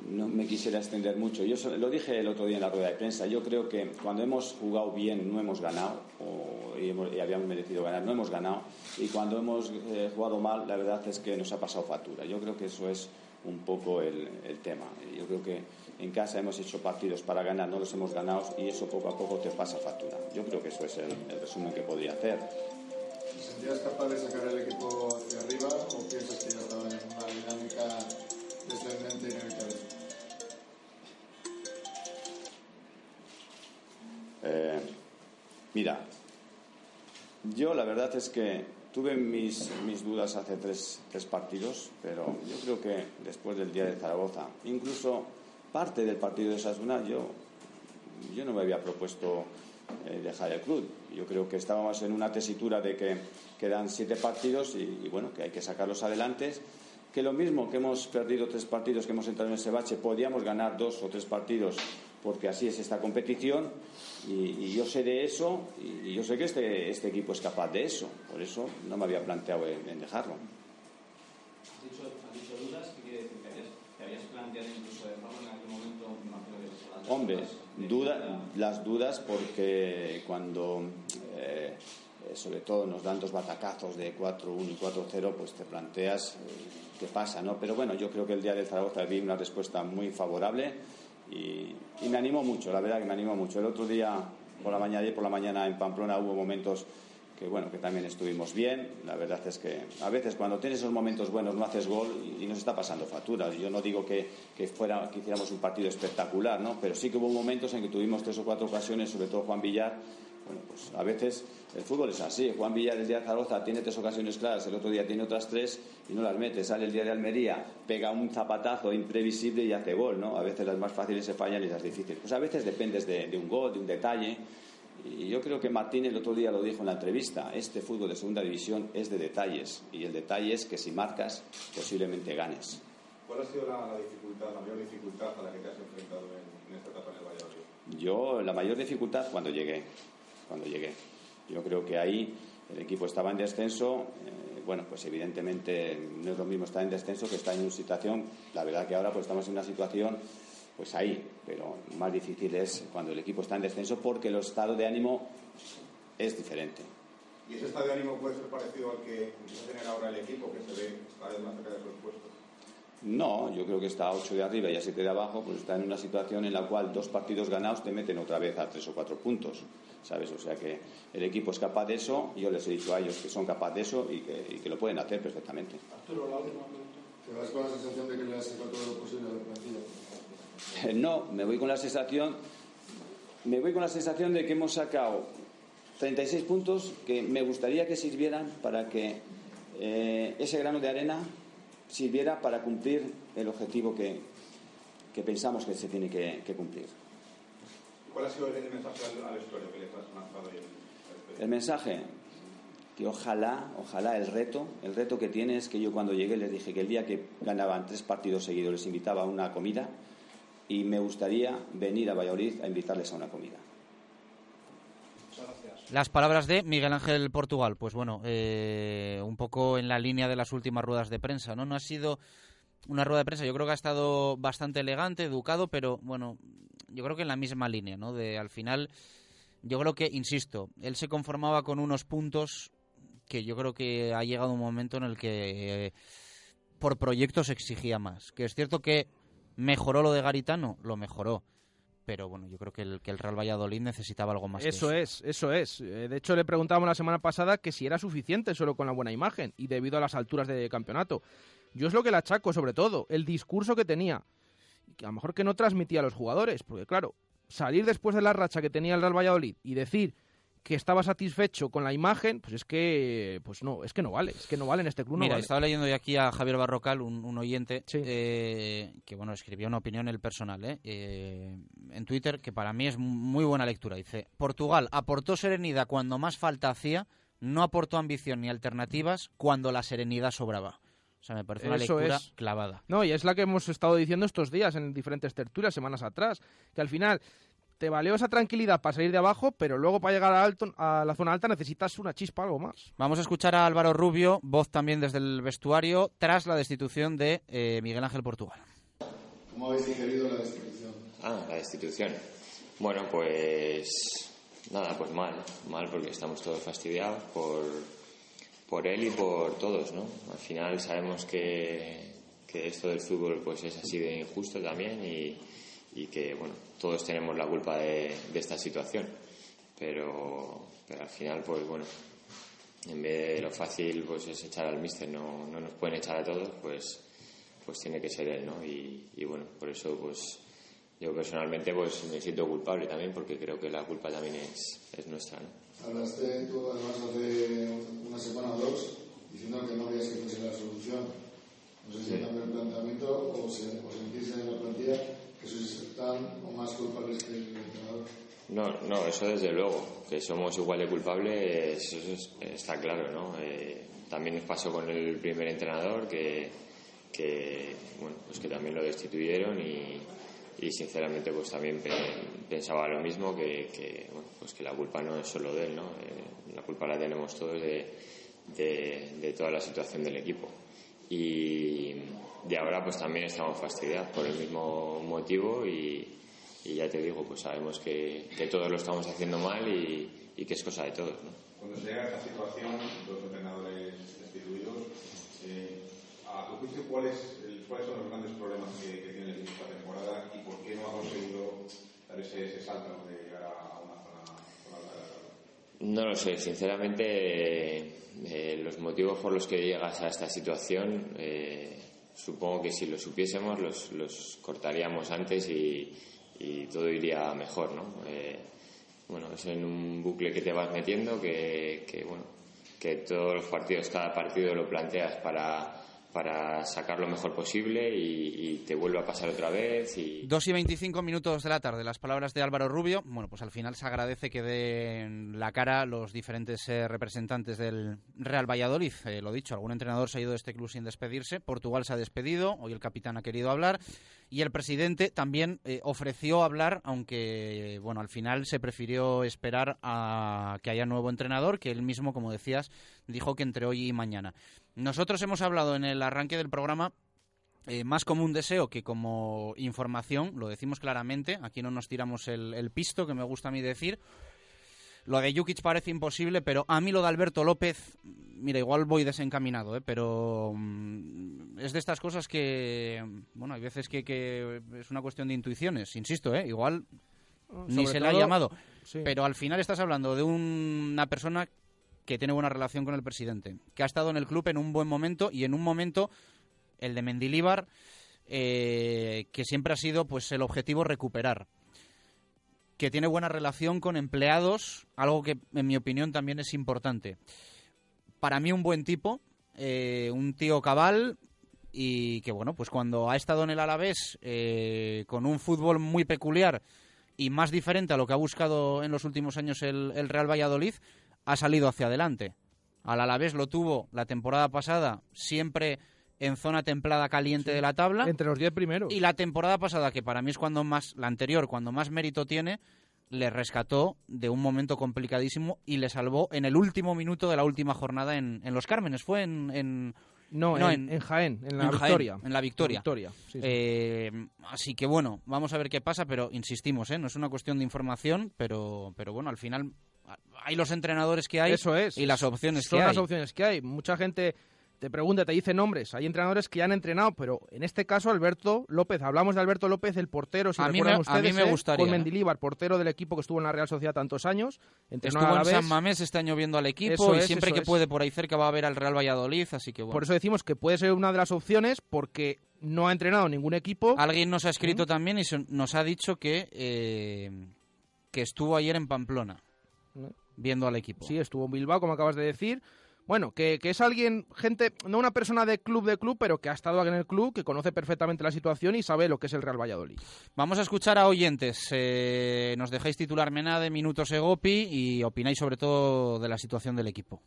No me quisiera extender mucho. Yo lo dije el otro día en la rueda de prensa. Yo creo que cuando hemos jugado bien no hemos ganado o, y, hemos, y habíamos merecido ganar, no hemos ganado. Y cuando hemos eh, jugado mal, la verdad es que nos ha pasado factura. Yo creo que eso es un poco el, el tema. Yo creo que en casa hemos hecho partidos para ganar, no los hemos ganado y eso poco a poco te pasa factura. Yo creo que eso es el, el resumen que podría hacer. ¿Te sentías capaz de sacar el equipo hacia arriba o piensas que ya estaba en una dinámica descendente en el camino? Eh, mira, yo la verdad es que Tuve mis, mis dudas hace tres, tres partidos, pero yo creo que después del día de Zaragoza, incluso parte del partido de Osasuna, yo, yo no me había propuesto eh, dejar el club. Yo creo que estábamos en una tesitura de que quedan siete partidos y, y bueno, que hay que sacarlos adelante. Que lo mismo que hemos perdido tres partidos, que hemos entrado en ese bache, podíamos ganar dos o tres partidos, porque así es esta competición, y, y yo sé de eso, y, y yo sé que este, este equipo es capaz de eso. Por eso no me había planteado en, en dejarlo. ¿Has dicho, has dicho dudas? ¿Qué quiere decir? ¿Te habías planteado incluso dejarlo en algún momento? No, hombre, duda, las dudas, porque cuando eh, sobre todo nos dan dos batacazos de cuatro uno y cuatro cero, pues te planteas eh, qué pasa, ¿no? Pero bueno, yo creo que el día del Zaragoza vi una respuesta muy favorable. Y, y me animó mucho, la verdad que me animó mucho. El otro día, por la mañana, ayer por la mañana en Pamplona hubo momentos que, bueno, que también estuvimos bien. La verdad es que a veces cuando tienes esos momentos buenos no haces gol y, y nos está pasando factura. Yo no digo que, que, fuera, que hiciéramos un partido espectacular, ¿no? Pero sí que hubo momentos en que tuvimos tres o cuatro ocasiones, sobre todo Juan Villar. Bueno, pues a veces el fútbol es así. Juan Villar el día de Zaragoza tiene tres ocasiones claras, el otro día tiene otras tres y no las mete. Sale el día de Almería, pega un zapatazo imprevisible y hace gol, ¿no? A veces las más fáciles se fallan y las difíciles. Pues a veces dependes de, de un gol, de un detalle. Y yo creo que Martín el otro día lo dijo en la entrevista. Este fútbol de segunda división es de detalles. Y el detalle es que si marcas, posiblemente ganes. ¿Cuál ha sido la, la dificultad, la mayor dificultad a la que te has enfrentado en, en esta etapa en el Valladolid? Yo, la mayor dificultad cuando llegué. Cuando llegué. Yo creo que ahí el equipo estaba en descenso. Eh, bueno, pues evidentemente no es lo mismo estar en descenso que estar en una situación. La verdad que ahora pues estamos en una situación, pues ahí. Pero más difícil es cuando el equipo está en descenso porque el estado de ánimo es diferente. ¿Y ese estado de ánimo puede ser parecido al que empieza a tener ahora el equipo, que se ve cada vez más cerca de sus puestos? No, yo creo que está a ocho de arriba y a siete de abajo, pues está en una situación en la cual dos partidos ganados te meten otra vez a tres o cuatro puntos, ¿sabes? O sea que el equipo es capaz de eso, yo les he dicho a ellos que son capaz de eso y que, y que lo pueden hacer perfectamente. Arturo, la última pregunta. ¿Te vas con la sensación de que le has hecho todo lo posible a la plantilla? No, me voy con la sensación, me voy con la sensación de que hemos sacado treinta y seis puntos que me gustaría que sirvieran para que eh, ese grano de arena sirviera para cumplir el objetivo que, que pensamos que se tiene que, que cumplir. ¿Cuál ha sido el mensaje al vestuario que le has lanzado hoy? El mensaje, que ojalá, ojalá el reto, el reto que tiene es que yo cuando llegué les dije que el día que ganaban tres partidos seguidos les invitaba a una comida y me gustaría venir a Valladolid a invitarles a una comida. Las palabras de Miguel Ángel Portugal, pues bueno, eh, un poco en la línea de las últimas ruedas de prensa, ¿no? No ha sido una rueda de prensa, yo creo que ha estado bastante elegante, educado, pero bueno, yo creo que en la misma línea, ¿no? De al final, yo creo que, insisto, él se conformaba con unos puntos que yo creo que ha llegado un momento en el que eh, por proyecto se exigía más. Que es cierto que mejoró lo de Garitano, lo mejoró. Pero bueno, yo creo que el, que el Real Valladolid necesitaba algo más. Eso que eso. es, eso es. De hecho, le preguntábamos la semana pasada que si era suficiente solo con la buena imagen y debido a las alturas de campeonato. Yo es lo que le achaco, sobre todo, el discurso que tenía. Que a lo mejor que no transmitía a los jugadores, porque claro, salir después de la racha que tenía el Real Valladolid y decir que estaba satisfecho con la imagen, pues es que pues no, es que no vale, es que no vale en este club. Mira, no vale. Estaba leyendo yo aquí a Javier Barrocal, un, un oyente, sí. eh, que bueno, escribió una opinión el personal eh, eh, en Twitter, que para mí es muy buena lectura. Dice, Portugal aportó serenidad cuando más falta hacía, no aportó ambición ni alternativas cuando la serenidad sobraba. O sea, me parece una Eso lectura es. clavada. No, y es la que hemos estado diciendo estos días en diferentes tertulias, semanas atrás, que al final te valió esa tranquilidad para salir de abajo, pero luego para llegar a, alto, a la zona alta necesitas una chispa, algo más. Vamos a escuchar a Álvaro Rubio, voz también desde el vestuario, tras la destitución de eh, Miguel Ángel Portugal. ¿Cómo habéis digerido la destitución? Ah, la destitución. Bueno, pues nada, pues mal, mal porque estamos todos fastidiados por... por él y por todos, ¿no? Al final sabemos que, que esto del fútbol pues es así de injusto también y, y que, bueno, todos tenemos la culpa de, de esta situación. Pero, pero al final, pues bueno, en vez de lo fácil pues es echar al míster, no, no nos pueden echar a todos, pues, pues tiene que ser él, ¿no? Y, y bueno, por eso pues yo personalmente pues me siento culpable también porque creo que la culpa también es, es nuestra, ¿no? Hablaste tú además hace una semana o dos diciendo que no había que fuese la solución. No sé si sí. cambiar el planteamiento o sentirse en la plantilla que sois tan o más culpables que el entrenador. No, no, eso desde luego, que somos igual de culpables, eso es, está claro, ¿no? Eh, también pasó con el primer entrenador que, que, bueno, pues que también lo destituyeron y, y sinceramente pues también pe, pensaba lo mismo, que, que, bueno, pues que la culpa no es solo de él, ¿no? Eh, la culpa la tenemos todos de, de, de toda la situación del equipo. Y, y ahora pues también estamos fastidiados por el mismo motivo y... y ya te digo, pues sabemos que, que todos lo estamos haciendo mal y, y que es cosa de todos, ¿no? Cuando se llega a esta situación, los entrenadores destituidos, eh, a tu juicio, ¿cuál es el, ¿cuáles son los grandes problemas que, que tiene el equipo esta temporada y por qué no ha conseguido dar ese, ese salto de llegar a una zona, zona de la tabla? No lo sé, sinceramente, eh, eh, los motivos por los que llegas a esta situación, eh, supongo que si lo supiésemos los, los cortaríamos antes y y todo iría mejor, ¿no? Eh, bueno, es en un bucle que te vas metiendo, que, que bueno, que todos los partidos, cada partido lo planteas para, para sacar lo mejor posible y, y te vuelve a pasar otra vez. Y... dos y veinticinco minutos de la tarde, las palabras de Álvaro Rubio. Bueno, pues al final se agradece que den la cara los diferentes eh, representantes del Real Valladolid. Eh, lo dicho, algún entrenador se ha ido de este club sin despedirse. Portugal se ha despedido, hoy el capitán ha querido hablar. Y el presidente también eh, ofreció hablar, aunque bueno, al final se prefirió esperar a que haya nuevo entrenador, que él mismo, como decías, dijo que entre hoy y mañana. Nosotros hemos hablado en el arranque del programa eh, más como un deseo que como información, lo decimos claramente, aquí no nos tiramos el, el pisto, que me gusta a mí decir. Lo de Đukić parece imposible, pero a mí lo de Alberto López, mira, igual voy desencaminado, ¿eh? Pero um, es de estas cosas que, bueno, hay veces que, que es una cuestión de intuiciones, insisto, ¿eh? Igual Sobre ni se todo, le ha llamado, sí. Pero al final estás hablando de un, una persona que tiene buena relación con el presidente, que ha estado en el club en un buen momento y en un momento, el de Mendilibar, eh, que siempre ha sido pues el objetivo recuperar. Que tiene buena relación con empleados, algo que en mi opinión también es importante. Para mí un buen tipo, eh, un tío cabal y que bueno, pues cuando ha estado en el Alavés eh, con un fútbol muy peculiar y más diferente a lo que ha buscado en los últimos años el, el Real Valladolid, ha salido hacia adelante. Al Alavés lo tuvo la temporada pasada siempre en zona templada caliente sí, de la tabla. Entre los diez primeros. Y la temporada pasada, que para mí es cuando más, la anterior, cuando más mérito tiene, le rescató de un momento complicadísimo y le salvó en el último minuto de la última jornada en, en Los Cármenes. Fue en... en no, no en, en, en Jaén, en la en victoria. Jaén, en la victoria. victoria sí, sí. Eh, así que bueno, vamos a ver qué pasa, pero insistimos, ¿eh? No es una cuestión de información, pero, pero bueno, al final hay los entrenadores que hay. Eso es. Y las opciones Son que hay. Son las opciones que hay. Mucha gente... te pregunta, te dice nombres, hay entrenadores que ya han entrenado, pero en este caso Alberto López, hablamos de Alberto López, el portero, si recuerdan ustedes, a mí me gustaría, con Mendilibar, portero del equipo que estuvo en la Real Sociedad tantos años, entrenó estuvo a la en vez. San Mamés este año viendo al equipo eso y es, siempre que es. puede por ahí cerca va a ver al Real Valladolid, así que bueno. Por eso decimos que puede ser una de las opciones porque no ha entrenado ningún equipo. Alguien nos ha escrito ¿Mm? también y nos ha dicho que, eh, que estuvo ayer en Pamplona ¿Mm? viendo al equipo. Sí, estuvo en Bilbao, como acabas de decir. Bueno, que, que es alguien, gente, no una persona de club de club, pero que ha estado en el club, que conoce perfectamente la situación y sabe lo que es el Real Valladolid. Vamos a escuchar a oyentes. Eh, nos dejáis titular Mena de Minutos Egopi y opináis sobre todo de la situación del equipo.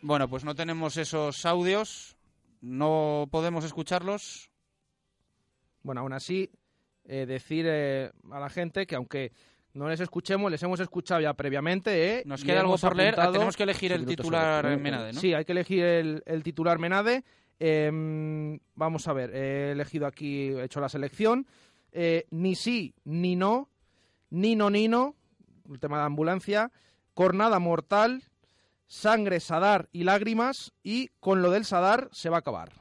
Bueno, pues no tenemos esos audios, no podemos escucharlos. Bueno, aún así, eh, decir eh, a la gente que aunque... no les escuchemos, les hemos escuchado ya previamente. ¿eh? Nos queda algo por leer. Tenemos que elegir el titular sobre... Menade, ¿no? Sí, hay que elegir el, el titular Menade. Eh, vamos a ver, he elegido aquí, he hecho la selección. Eh, ni sí, ni no. Nino, Nino. El tema de ambulancia. Cornada mortal. Sangre, Sadar y lágrimas. Y con lo del Sadar se va a acabar.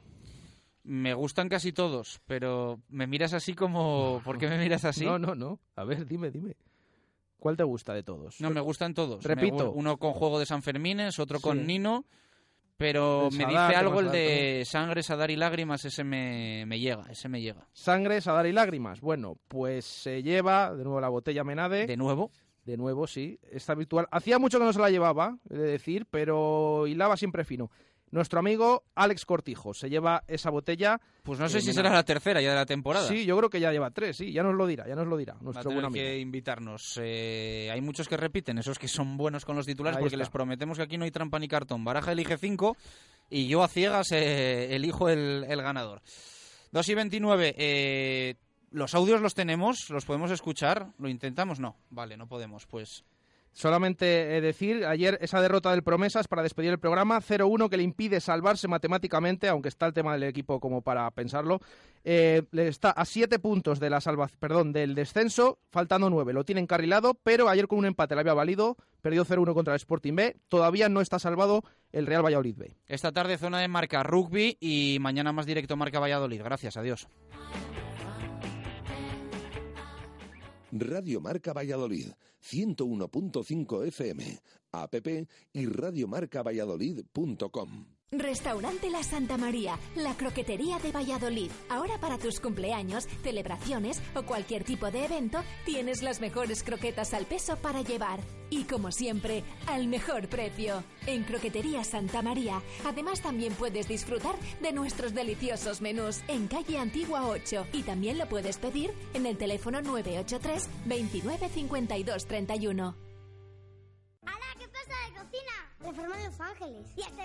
Me gustan casi todos, pero me miras así como... No. ¿Por qué me miras así? No, no, no. A ver, dime, dime. ¿Cuál te gusta de todos? No, me gustan todos. Repito. Uno con Juego de Sanfermines, otro sí. con Nino, Pero me dice algo el de Sangre, Sadar y Lágrimas, ese me, me llega, ese me llega. Sangre, Sadar y Lágrimas. Bueno, pues se lleva de nuevo la botella Menade. ¿De nuevo? De nuevo, sí. Esta virtual. Hacía mucho que no se la llevaba, he de decir, pero hilaba siempre fino. Nuestro amigo Alex Cortijo se lleva esa botella. Pues no sé eh, si será la tercera ya de la temporada. Sí, yo creo que ya lleva tres, sí. Ya nos lo dirá, ya nos lo dirá. Nuestro Va a tener buen amigo. Que invitarnos. Eh, hay muchos que repiten, esos que son buenos con los titulares, Ahí porque está. Les prometemos que aquí no hay trampa ni cartón. Baraja elige cinco y yo a ciegas eh, elijo el, el ganador. dos y veintinueve. Eh, los audios los tenemos, los podemos escuchar. ¿Lo intentamos? No. Vale, no podemos, pues... Solamente eh, decir, ayer esa derrota del Promesas para despedir el programa, cero uno que le impide salvarse matemáticamente, aunque está el tema del equipo como para pensarlo, eh, está a siete puntos de la salva, perdón, del descenso, faltando nueve, lo tiene encarrilado, pero ayer con un empate le había valido, perdió cero uno contra el Sporting B, todavía no está salvado el Real Valladolid B. Esta tarde zona de Marca Rugby y mañana más directo Marca Valladolid, gracias, adiós. Radio Marca Valladolid, ciento uno punto cinco F M, app y radiomarcavalladolid punto com. Restaurante La Santa María, la croquetería de Valladolid. Ahora para tus cumpleaños, celebraciones o cualquier tipo de evento, tienes las mejores croquetas al peso para llevar. Y como siempre, al mejor precio. En Croquetería Santa María, además también puedes disfrutar de nuestros deliciosos menús en calle Antigua ocho. Y también lo puedes pedir en el teléfono nueve ocho tres, veintinueve cincuenta y dos treinta y uno. ¡Hala! ¿Qué pasa de cocina? Reforma Los Ángeles. Y este